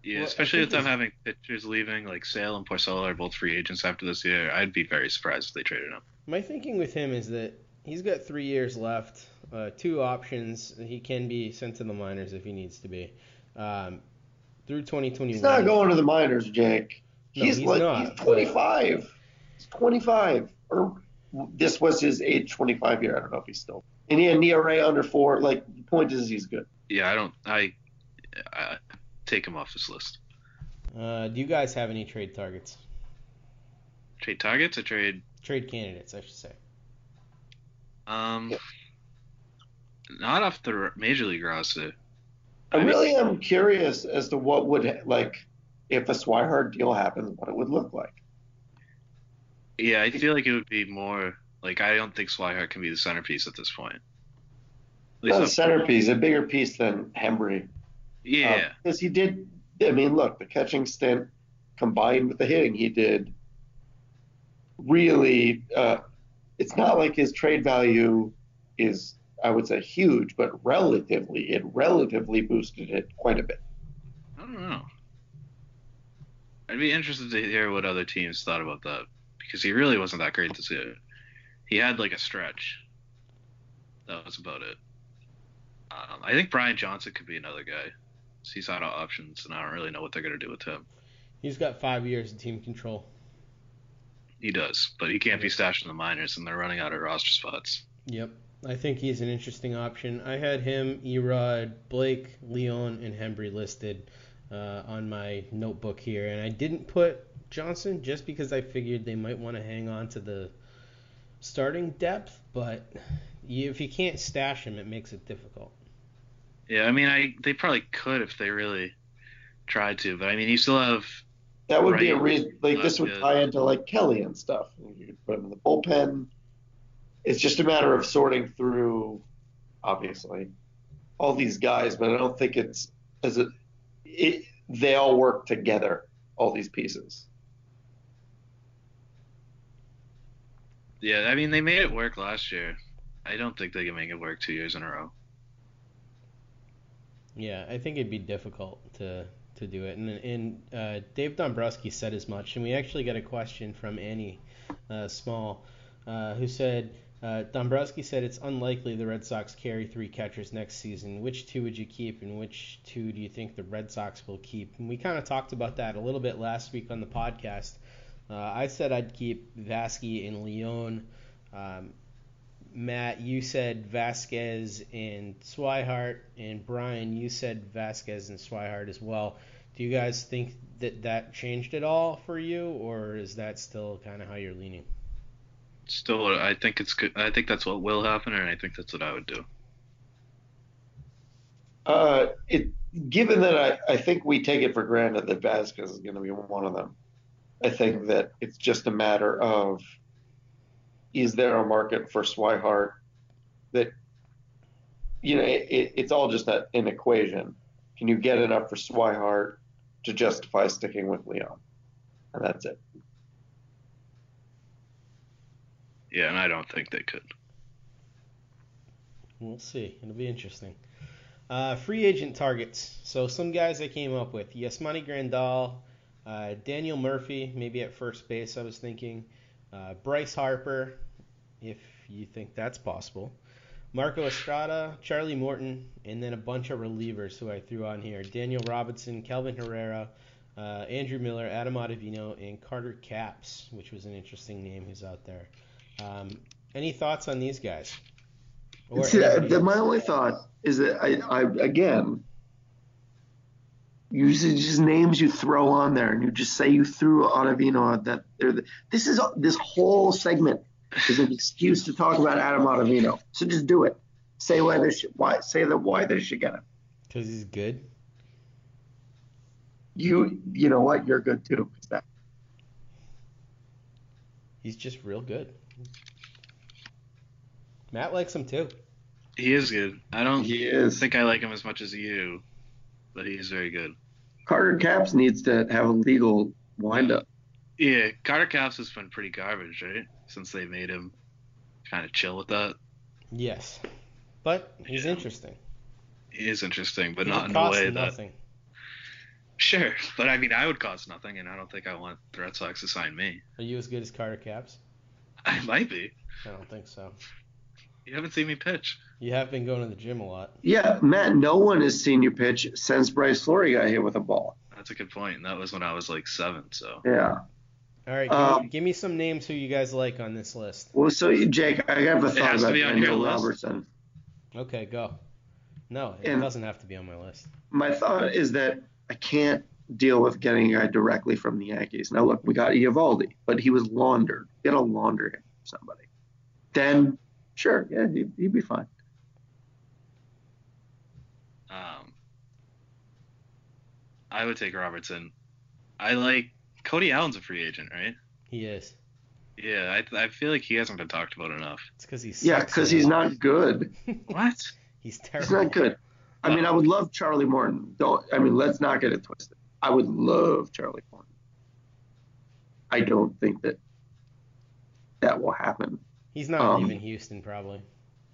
Yeah, well, especially with them having pitchers leaving, like Sale and Porcello are both free agents after this year. I'd be very surprised if they traded him. My thinking with him is that he's got 3 years left, 2 options. He can be sent to the minors if he needs to be. Through 2021. He's not going to the minors, Jake. He's 25. But... He's 25. Or this was his age 25 year. I don't know if he's still. And he had an ERA under 4. Like, the point is he's good. Yeah, I take him off this list. Do you guys have any trade targets? Trade targets or trade? Trade candidates, I should say. Yeah. Not off the major league roster. I really am curious as to what would, like, if a Swihart deal happened, what it would look like. Yeah, I feel like it would be more, like, I don't think Swihart can be the centerpiece at this point. Not a centerpiece, a bigger piece than Hembree. Yeah. Because he did, I mean, look, the catching stint combined with the hitting he did, really, it's not like his trade value is, I would say, huge, but it relatively boosted it quite a bit. I don't know. I'd be interested to hear what other teams thought about that, because he really wasn't that great this year. He had like a stretch. That was about it. I think Brian Johnson could be another guy. He's out of options, and I don't really know what they're going to do with him. He's got 5 years in team control. He does, but he can't be stashed in the minors, and they're running out of roster spots. Yep. I think he's an interesting option. I had him, Erod, Blake, Leon, and Hembree listed on my notebook here, and I didn't put Johnson just because I figured they might want to hang on to the starting depth, but if you can't stash him, it makes it difficult. Yeah, I mean, they probably could if they really tried to, but I mean, you still have... That would be a reason, like, this would tie into, like, Kelly and stuff. You could put him in the bullpen. It's just a matter of sorting through, obviously, all these guys, but I don't think it's as they all work together, all these pieces. Yeah, I mean, they made it work last year. I don't think they can make it work 2 years in a row. Yeah, I think it'd be difficult to do it. And Dave Dombrowski said as much. And we actually got a question from Annie Small, who said, Dombrowski said it's unlikely the Red Sox carry three catchers next season. Which two would you keep, and which two do you think the Red Sox will keep? And we kind of talked about that a little bit last week on the podcast. I said I'd keep Vasquez and Leon. Matt, you said Vasquez and Swihart, and Brian, you said Vasquez and Swihart as well. Do you guys think that changed at all for you, or is that still kind of how you're leaning? Still, I think it's good. I think that's what will happen, and I think that's what I would do. Given that I think we take it for granted that Vasquez is going to be one of them, I think that it's just a matter of, is there a market for Swihart? That, you know, it's all just an equation. Can you get enough for Swihart to justify sticking with Leon? And that's it. Yeah, and I don't think they could. We'll see. It'll be interesting. Free agent targets. So some guys I came up with. Yasmani Grandal, Daniel Murphy, maybe at first base I was thinking. Bryce Harper, if you think that's possible, Marco Estrada, Charlie Morton, and then a bunch of relievers who I threw on here. Daniel Robinson, Kelvin Herrera, Andrew Miller, Adam Ottavino, and Carter Capps, which was an interesting name who's out there. Any thoughts on these guys? My only thought is that, I again, usually just names you throw on there, and you just say you threw Ottavino at that. This whole segment is an excuse to talk about Adam Ottavino. So just do it. Say why they should. Why they should get him. Because he's good. You know what? You're good too. He's just real good. Matt likes him too. He is good. I don't think I like him as much as you, but he's very good. Carter Capps needs to have a legal windup. Yeah, Carter Capps has been pretty garbage, right? Since they made him kind of chill with that. Yes, but he's interesting. He is interesting, but not in a way nothing. Sure, but I mean, I would cost nothing, and I don't think I want the Red Sox to sign me. Are you as good as Carter Capps? I might be. I don't think so. You haven't seen me pitch. You have been going to the gym a lot. Yeah, Matt, no one has seen you pitch since Bryce Fleury got hit with a ball. That's a good point, and that was when I was like 7, so. Yeah. All right, give me some names who you guys like on this list. Well, so, Jake, I have a thought about Daniel Robertson. Okay, go. No, it doesn't have to be on my list. My thought is that I can't deal with getting a guy directly from the Yankees. Now, look, we got Eovaldi, but he was laundered. You got to launder him from somebody. Then, sure, yeah, he'd be fine. I would take Robertson. I like Cody Allen's a free agent, right? He is. Yeah, I feel like he hasn't been talked about enough. It's because he's he's not good. What? He's terrible. He's not good. I mean, I would love Charlie Morton. Let's not get it twisted. I would love Charlie Morton. I don't think that will happen. He's not leaving Houston, probably.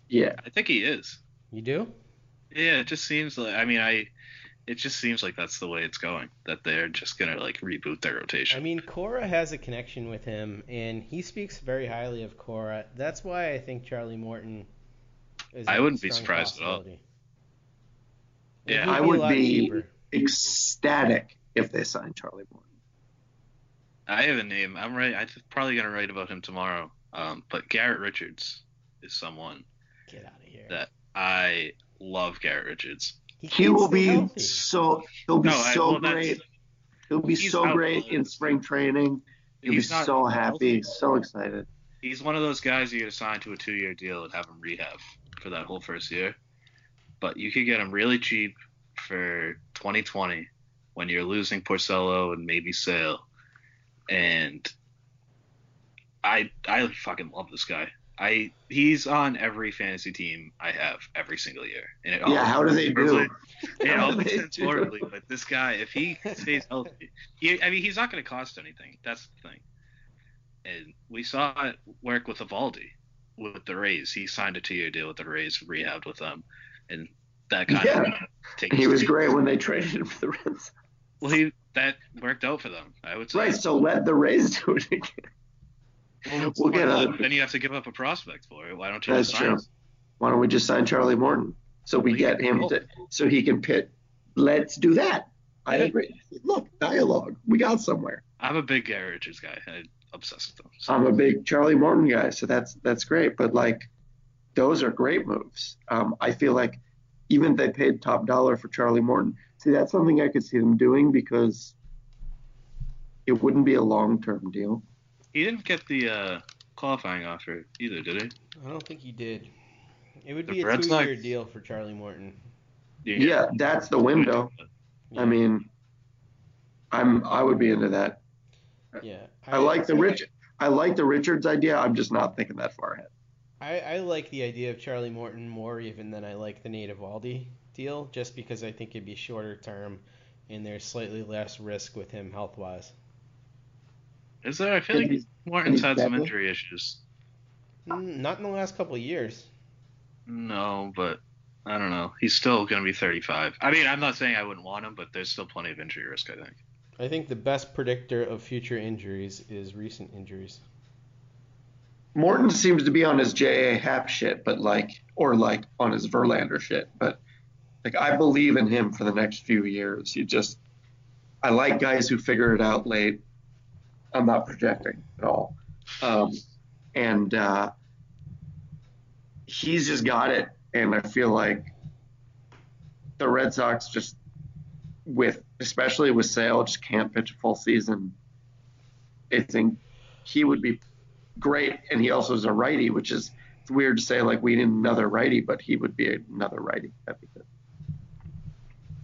Yeah, I think he is. You do? Yeah, it just seems like. I mean, It just seems like that's the way it's going, that they're just going to, like, reboot their rotation. I mean, Cora has a connection with him, and he speaks very highly of Cora. That's why I think Charlie Morton is I wouldn't be surprised at all. Yeah, I would be ecstatic if they signed Charlie Morton. I have a name. I'm probably going to write about him tomorrow. But Garrett Richards is someone. Get out of here. That I love Garrett Richards. He will be healthy. He'll be so great. He'll be so great in spring training. He'll be so happy, so excited. He's one of those guys you get assigned to a 2-year deal and have him rehab for that whole first year. But you could get him really cheap for 2020 when you're losing Porcello and maybe Sale. And I fucking love this guy. He's on every fantasy team I have every single year. And it how do they do? It all makes sense horribly, but this guy, if he stays healthy, he's not going to cost anything. That's the thing. And we saw it work with Evaldi with the Rays. He signed a 2-year deal with the Rays, rehabbed with them, and that kind of. He was great when they traded him for the Reds. Well, that worked out for them, I would say. Right, so let the Rays do it again. Well, we'll get then you have to give up a prospect for it. Why don't you just sign him? Why don't we just sign Charlie Morton so we get him so he can pit? Let's do that. I agree. Look, dialogue. We got somewhere. I'm a big Garrett Richards guy. I'm obsessed with him. So. I'm a big Charlie Morton guy, so that's great. But, like, those are great moves. I feel like even if they paid top dollar for Charlie Morton, see, that's something I could see them doing because it wouldn't be a long-term deal. He didn't get the qualifying offer either, did he? I don't think he did. It would be a 2-year deal for Charlie Morton. Yeah, that's the window. Yeah. I mean, I would be into that. Yeah, I like the Richards idea. I'm just not thinking that far ahead. I like the idea of Charlie Morton more even than I like the Nate Eovaldi deal, just because I think it'd be shorter term and there's slightly less risk with him health wise. Is there? I feel like Morton's had some injury issues. Not in the last couple of years. No, but I don't know. He's still going to be 35. I mean, I'm not saying I wouldn't want him, but there's still plenty of injury risk, I think. I think the best predictor of future injuries is recent injuries. Morton seems to be on his J.A. Happ shit, or on his Verlander shit. But, like, I believe in him for the next few years. I like guys who figure it out late. I'm not projecting at all. And he's just got it. And I feel like the Red Sox just especially with Sale, just can't pitch a full season. I think he would be great. And he also is a righty, which is it's weird to say, like, we need another righty, but he would be another righty. That'd be good.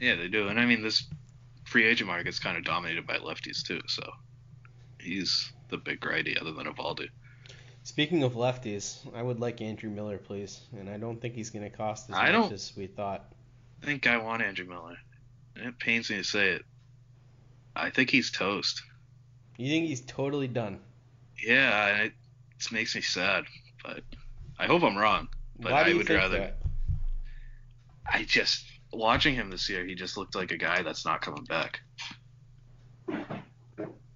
Yeah, they do. And I mean, this free agent market is kind of dominated by lefties too. So. He's the big righty other than Eovaldi. Speaking of lefties, I would like Andrew Miller, please. And I don't think he's going to cost as much as we thought. I think I want Andrew Miller. And it pains me to say it. I think he's toast. You think he's totally done? Yeah, it makes me sad. But I hope I'm wrong. But why do you think that? Watching him this year, he just looked like a guy that's not coming back.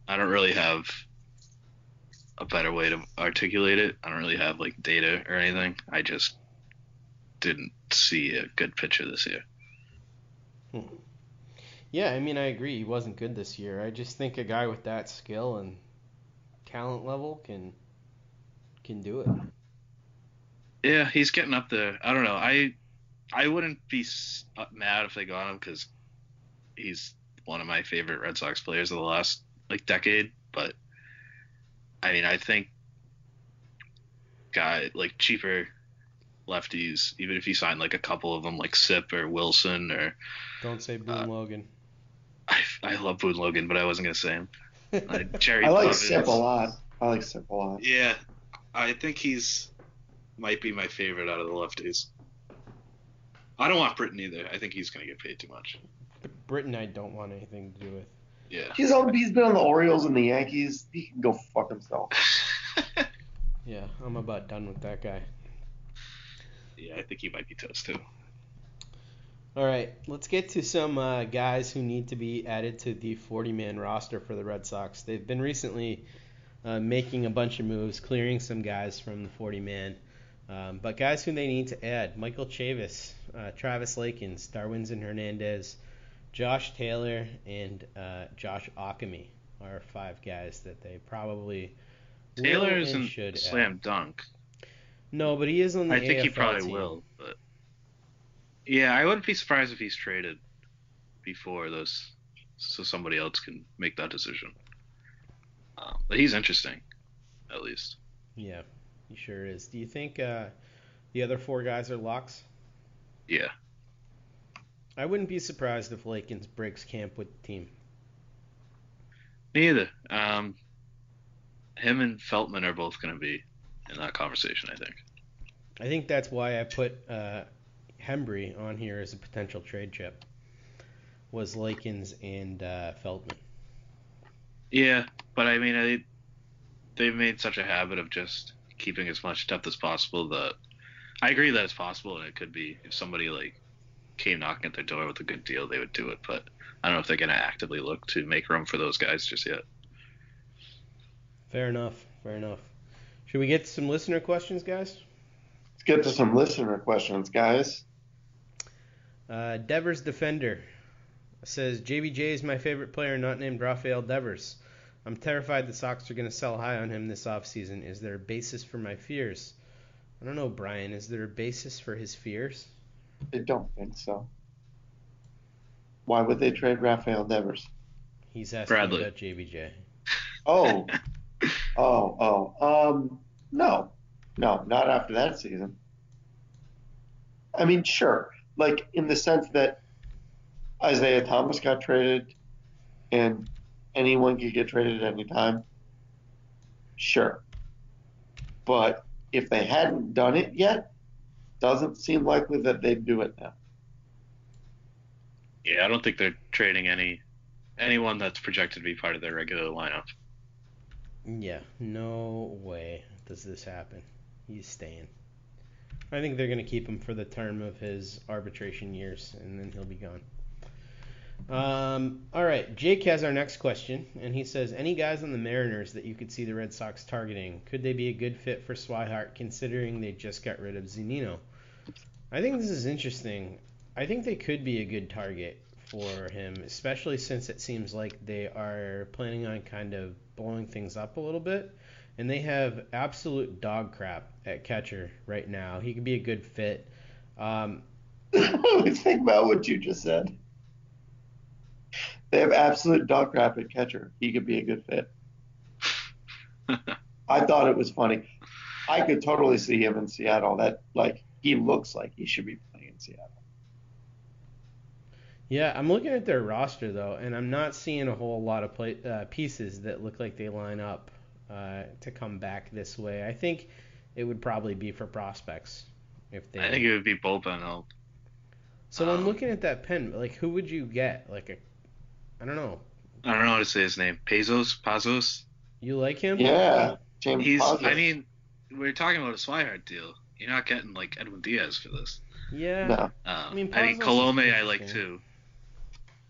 I don't really have a better way to articulate it. I don't really have, like, data or anything. I just didn't see a good pitcher this year. Yeah, I mean, I agree. He wasn't good this year. I just think a guy with that skill and talent level can do it. Yeah, he's getting up there. I don't know. I wouldn't be mad if they got him because he's one of my favorite Red Sox players of the last decade, but I mean, I think cheaper lefties, even if you sign a couple of them, like Sip or Wilson or don't say Boone Logan. I love Boone Logan, but I wasn't gonna say him. Jerry I like Pavitz. Sip a lot. I like Sip a lot. Yeah, I think he's might be my favorite out of the lefties. I don't want Britton either. I think he's gonna get paid too much. Britton, I don't want anything to do with. Yeah. He's been on the Orioles and the Yankees. He can go fuck himself. Yeah, I'm about done with that guy. Yeah, I think he might be toast too. All right, let's get to some guys who need to be added to the 40-man roster for the Red Sox. They've been recently making a bunch of moves, clearing some guys from the 40-man. But guys who they need to add, Michael Chavis, Travis Lakins, Darwinzon Hernandez, Josh Taylor, and Josh Ockamy are five guys that they probably Taylor isn't a slam dunk. No, but he is on the AFL team. I think he probably will. But yeah, I wouldn't be surprised if he's traded before those, so somebody else can make that decision. But he's interesting, at least. Yeah. He sure is. Do you think the other four guys are locks? Yeah. I wouldn't be surprised if Lakins breaks camp with the team. Me either. Him and Feltman are both going to be in that conversation, I think. I think that's why I put Hembree on here as a potential trade chip, was Lakins and Feltman. Yeah, but I mean, they've made such a habit of just keeping as much depth as possible that I agree that it's possible, and it could be if somebody like came knocking at their door with a good deal, they would do it, but I don't know if they're going to actively look to make room for those guys just yet. Fair enough. Should we get to some listener questions, guys? Let's get to some listener questions, guys. Devers Defender says, JBJ is my favorite player not named Rafael Devers. I'm terrified the Sox are going to sell high on him this offseason. Is there a basis for my fears? I don't know, Brian. Is there a basis for his fears? I don't think so. Why would they trade Rafael Devers? He's asking Bradley about JBJ. No, not after that season. I mean, sure. Like, in the sense that Isaiah Thomas got traded and anyone could get traded at any time. Sure. But if they hadn't done it yet, doesn't seem likely that they'd do it now. Yeah, I don't think they're trading anyone that's projected to be part of their regular lineup. Yeah, no way does this happen. He's staying. I think they're going to keep him for the term of his arbitration years, and then he'll be gone. All right, Jake has our next question, and he says, any guys on the Mariners that you could see the Red Sox targeting? Could they be a good fit for Swihart, considering they just got rid of Zunino? I think this is interesting. I think they could be a good target for him, especially since it seems like they are planning on kind of blowing things up a little bit, and they have absolute dog crap at catcher right now. He could be a good fit. Think about what you just said. They have absolute dog crap at catcher. He could be a good fit. I thought it was funny. I could totally see him in Seattle. That, like, he looks like he should be playing in Seattle. Yeah, I'm looking at their roster, though, and I'm not seeing a whole lot of pieces that look like they line up to come back this way. I think it would probably be for prospects. I think it would be bullpen help. So I'm looking at that pen. Like, who would you get? Like, I don't know how to say his name. Pazos? You like him? Yeah. James Pazos. I mean, we're talking about a Swihart deal. You're not getting, like, Edwin Diaz for this. Yeah. No. I mean, Colome I like, too.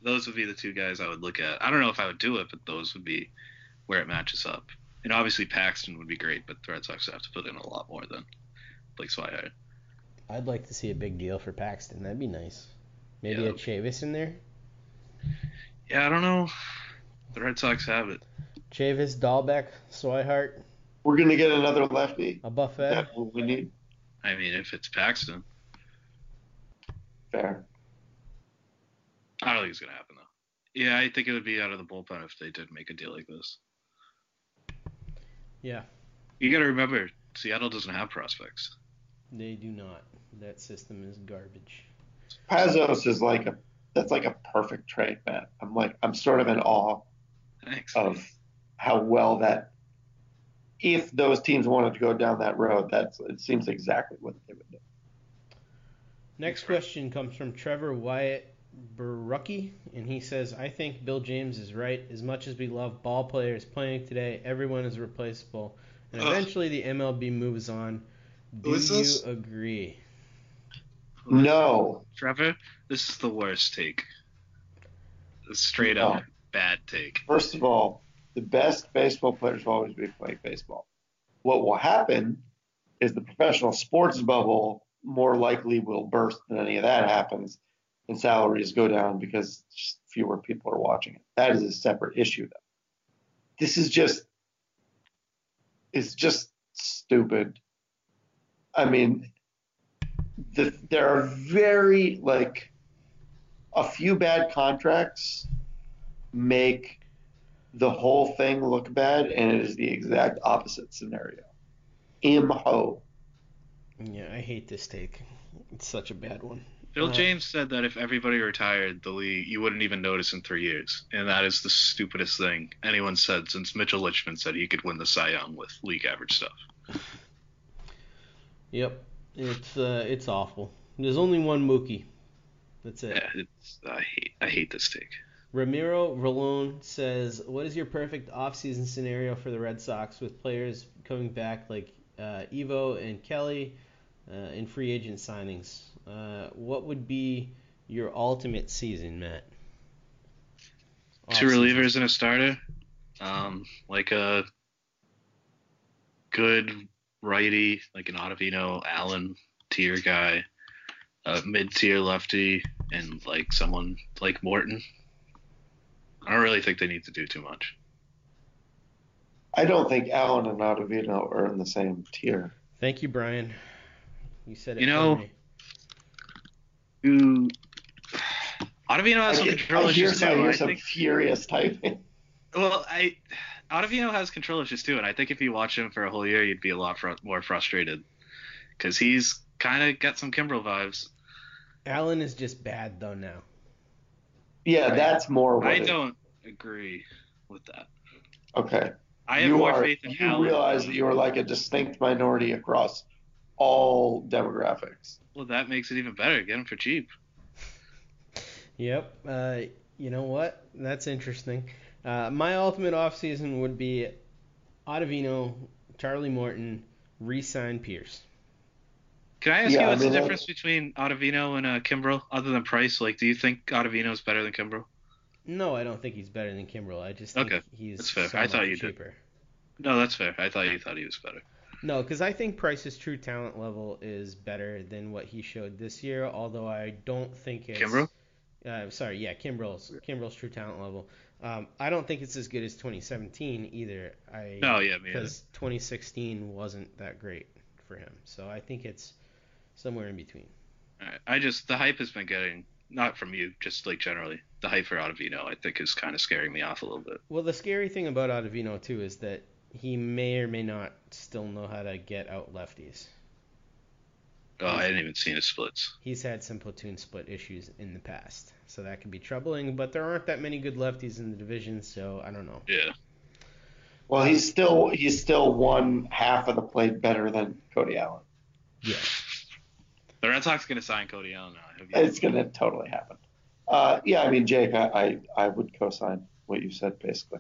Those would be the two guys I would look at. I don't know if I would do it, but those would be where it matches up. And obviously Paxton would be great, but the Red Sox have to put in a lot more than Blake Swihart. I'd like to see a big deal for Paxton. That'd be nice. Maybe a Chavis in there? Yeah, I don't know. The Red Sox have it. Chavis, Dahlbeck, Swihart. We're going to get another lefty. A buffet. That's what we need. I mean, if it's Paxton. Fair. I don't think it's going to happen, though. Yeah, I think it would be out of the bullpen if they did make a deal like this. Yeah. You got to remember, Seattle doesn't have prospects. They do not. That system is garbage. Pazos is like a... That's like a perfect trade, man. I'm sort of in awe of how well that, if those teams wanted to go down that road, it seems exactly what they would do. Next question comes from Trevor Wyatt Barucki, and he says, I think Bill James is right. As much as we love ball players playing today, everyone is replaceable, and eventually the MLB moves on. Do you agree? No. Trevor, this is the worst take. Straight up bad take. First of all, the best baseball players will always be playing baseball. What will happen is the professional sports bubble more likely will burst than any of that happens, and salaries go down because fewer people are watching it. That is a separate issue, though. This is just – it's just stupid. I mean, there are very – like a few bad contracts make the whole thing look bad, and it is the exact opposite scenario. Imho. Yeah, I hate this take. It's such a bad one. Bill James said that if everybody retired the league, you wouldn't even notice in 3 years. And that is the stupidest thing anyone said since Mitchell Lichman said he could win the Cy Young with league average stuff. Yep. It's awful. There's only one Mookie. That's it. Yeah, I hate this take. Ramiro Rolon says, what is your perfect offseason scenario for the Red Sox with players coming back like Evo and Kelly and free agent signings? What would be your ultimate season, Matt? Two relievers and a starter. Like a good righty, like an Ottavino, Allen tier guy, a mid-tier lefty, and like someone like Morton. I don't really think they need to do too much. I don't think Allen and Ottavino are in the same tier. Thank you, Brian. You said it. You know, for me. Ottavino has some control issues too. I hear some furious typing. Well, Ottavino has control issues too, and I think if you watch him for a whole year, you'd be a lot more frustrated because he's kind of got some Kimbrel vibes. Allen is just bad though now. Yeah, right. That's more. I don't agree with that. Okay. I have more faith in Allen. You realize that you are like a distinct minority across all demographics. Well, that makes it even better. Get them for cheap. Yep. You know what? That's interesting. My ultimate offseason would be Ottavino, Charlie Morton, re-sign Pierce. Can I ask you what's the difference between Ottavino and Kimbrel, other than price? Like, do you think Ottavino is better than Kimbrel? No, I don't think he's better than Kimbrel. I just think he's so much cheaper. No, that's fair. I thought you thought he was better. No, because I think Price's true talent level is better than what he showed this year, although I don't think it's... Kimbrel? Kimbrel's true talent level. I don't think it's as good as 2017 either. Because 2016 wasn't that great for him. So I think it's somewhere in between. All right. The hype has been getting, not from you, just like generally, the hype for Ottavino I think is kind of scaring me off a little bit. Well, the scary thing about Ottavino too is that he may or may not still know how to get out lefties. Oh, I hadn't even seen his splits. He's had some platoon split issues in the past, so that can be troubling. But there aren't that many good lefties in the division, so I don't know. Yeah. Well, he's still one half of the plate better than Cody Allen. Yeah. The Red Sox are going to sign Cody Allen now. It's going to totally happen. Yeah, I mean, Jake, I would co-sign what you said basically.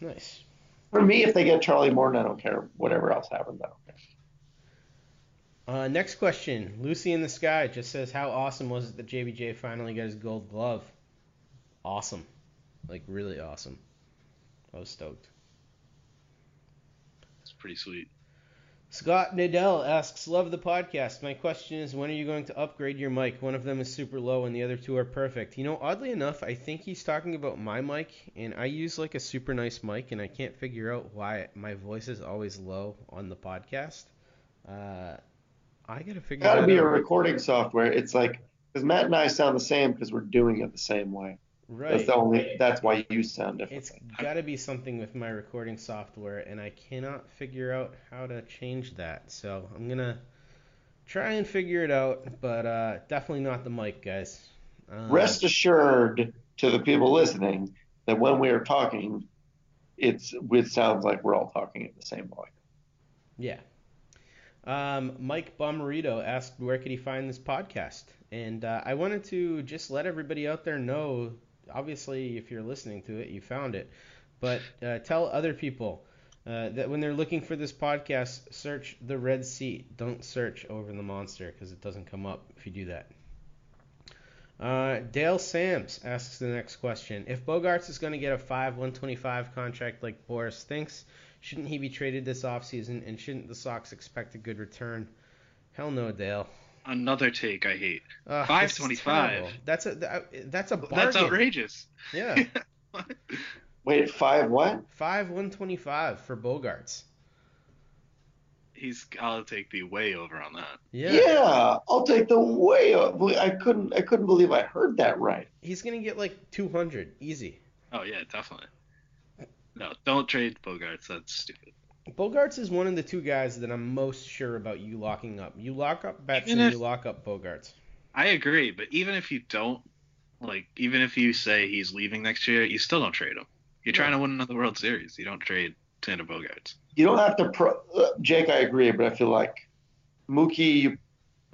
Nice. For me, if they get Charlie Morton, I don't care. Whatever else happens, I don't care. Next question. Lucy in the Sky just says, how awesome was it that JBJ finally got his gold glove? Awesome. Like, really awesome. I was stoked. It's pretty sweet. Scott Nadell asks, love the podcast. My question is, when are you going to upgrade your mic? One of them is super low and the other two are perfect. You know, oddly enough, I think he's talking about my mic, and I use like a super nice mic, and I can't figure out why my voice is always low on the podcast. I got to figure out. Got to be a recording software. It's like, because Matt and I sound the same because we're doing it the same way. Right. That's why you sound different. It's got to be something with my recording software, and I cannot figure out how to change that. So I'm going to try and figure it out, but definitely not the mic, guys. Rest assured to the people listening that when we are talking, it sounds like we're all talking at the same mic. Yeah. Mike Bomarito asked, where could he find this podcast? And I wanted to just let everybody out there know, obviously, if you're listening to it, you found it. But tell other people that when they're looking for this podcast, search the Red Sea. Don't search Over the Monster, because it doesn't come up if you do that. Dale Sams asks the next question. If Bogaerts is going to get a 5/125 contract like Boris thinks, shouldn't he be traded this offseason, and shouldn't the Sox expect a good return? Hell no, Dale. Another take I hate. 525. That's a bargain. That's outrageous. Yeah. Wait, 5 what? 5/125 for Bogaerts. I'll take the way over on that. Yeah, I'll take the way over. I couldn't believe I heard that right. He's gonna get like 200 easy. Oh yeah, definitely. No, don't trade Bogaerts. That's stupid. Bogaerts is one of the two guys that I'm most sure about you locking up. You lock up Betts and you lock up Bogaerts. I agree, but even if you don't, like, even if you say he's leaving next year, you still don't trade him. You're trying to win another World Series. You don't trade Tanner Bogaerts. You don't have to Jake, I agree, but I feel like Mookie,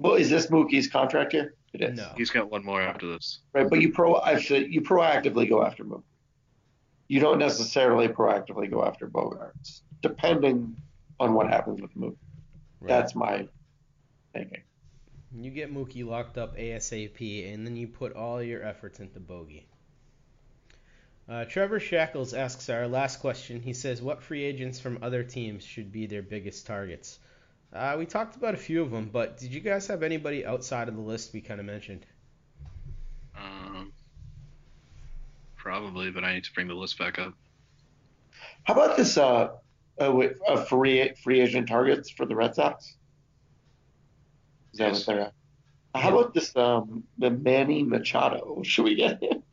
is this Mookie's contract year? It is. No. He's got one more after this. Right, but you proactively go after Mookie. You don't necessarily proactively go after Bogaerts, depending on what happens with Mookie. Right. That's my thinking. You get Mookie locked up ASAP, and then you put all your efforts into Bogey. Trevor Shackles asks our last question. He says, what free agents from other teams should be their biggest targets? We talked about a few of them, but did you guys have anybody outside of the list we kind of mentioned? Probably, but I need to bring the list back up. How about this free agent targets for the Red Sox? Is that what they're at? How about this the Manny Machado? Should we get him?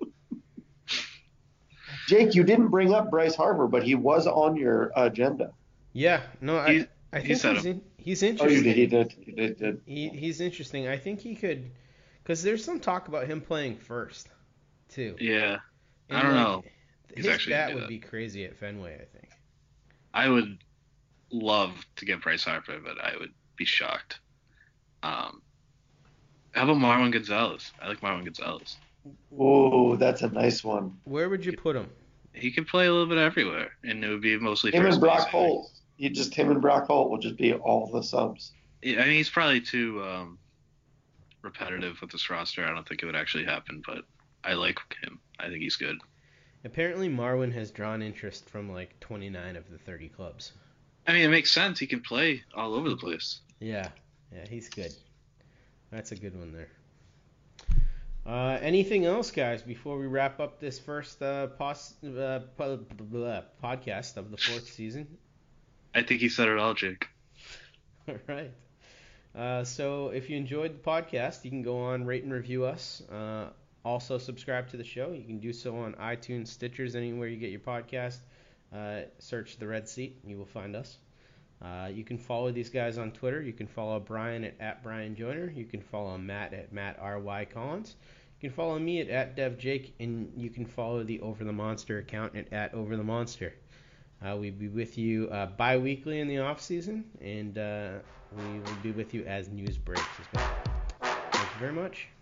Jake, you didn't bring up Bryce Harper, but he was on your agenda. Yeah, no, I think he's interesting. Oh, you did, he did. He's interesting. I think he could, because there's some talk about him playing first, too. Yeah, and I don't know. His bat would be crazy at Fenway, I think. I would love to get Bryce Harper, but I would be shocked. How about Marwin Gonzalez? I like Marwin Gonzalez. Oh, that's a nice one. Where would you put him? He could play a little bit everywhere, and it would be mostly him and Brock Holt. Him and Brock Holt will just be all the subs. Yeah, I mean, he's probably too repetitive with this roster. I don't think it would actually happen, but I like him. I think he's good. Apparently, Marwin has drawn interest from like 29 of the 30 clubs. I mean, it makes sense. He can play all over the place. Yeah, he's good. That's a good one there. Anything else, guys, before we wrap up this first podcast of the fourth season? I think he said it all, Jake. All right. So if you enjoyed the podcast, you can go on, rate and review us. Also subscribe to the show. You can do so on iTunes, Stitchers, anywhere you get your podcast. Search The Red Seat, and you will find us. You can follow these guys on Twitter. You can follow Brian at @BrianJoyner. You can follow Matt at MattRYCollins. You can follow me at @DevJake, and you can follow the Over the Monster account at @OverTheMonster. We'll be with you bi-weekly in the off-season, and we will be with you as news breaks as well. Thank you very much.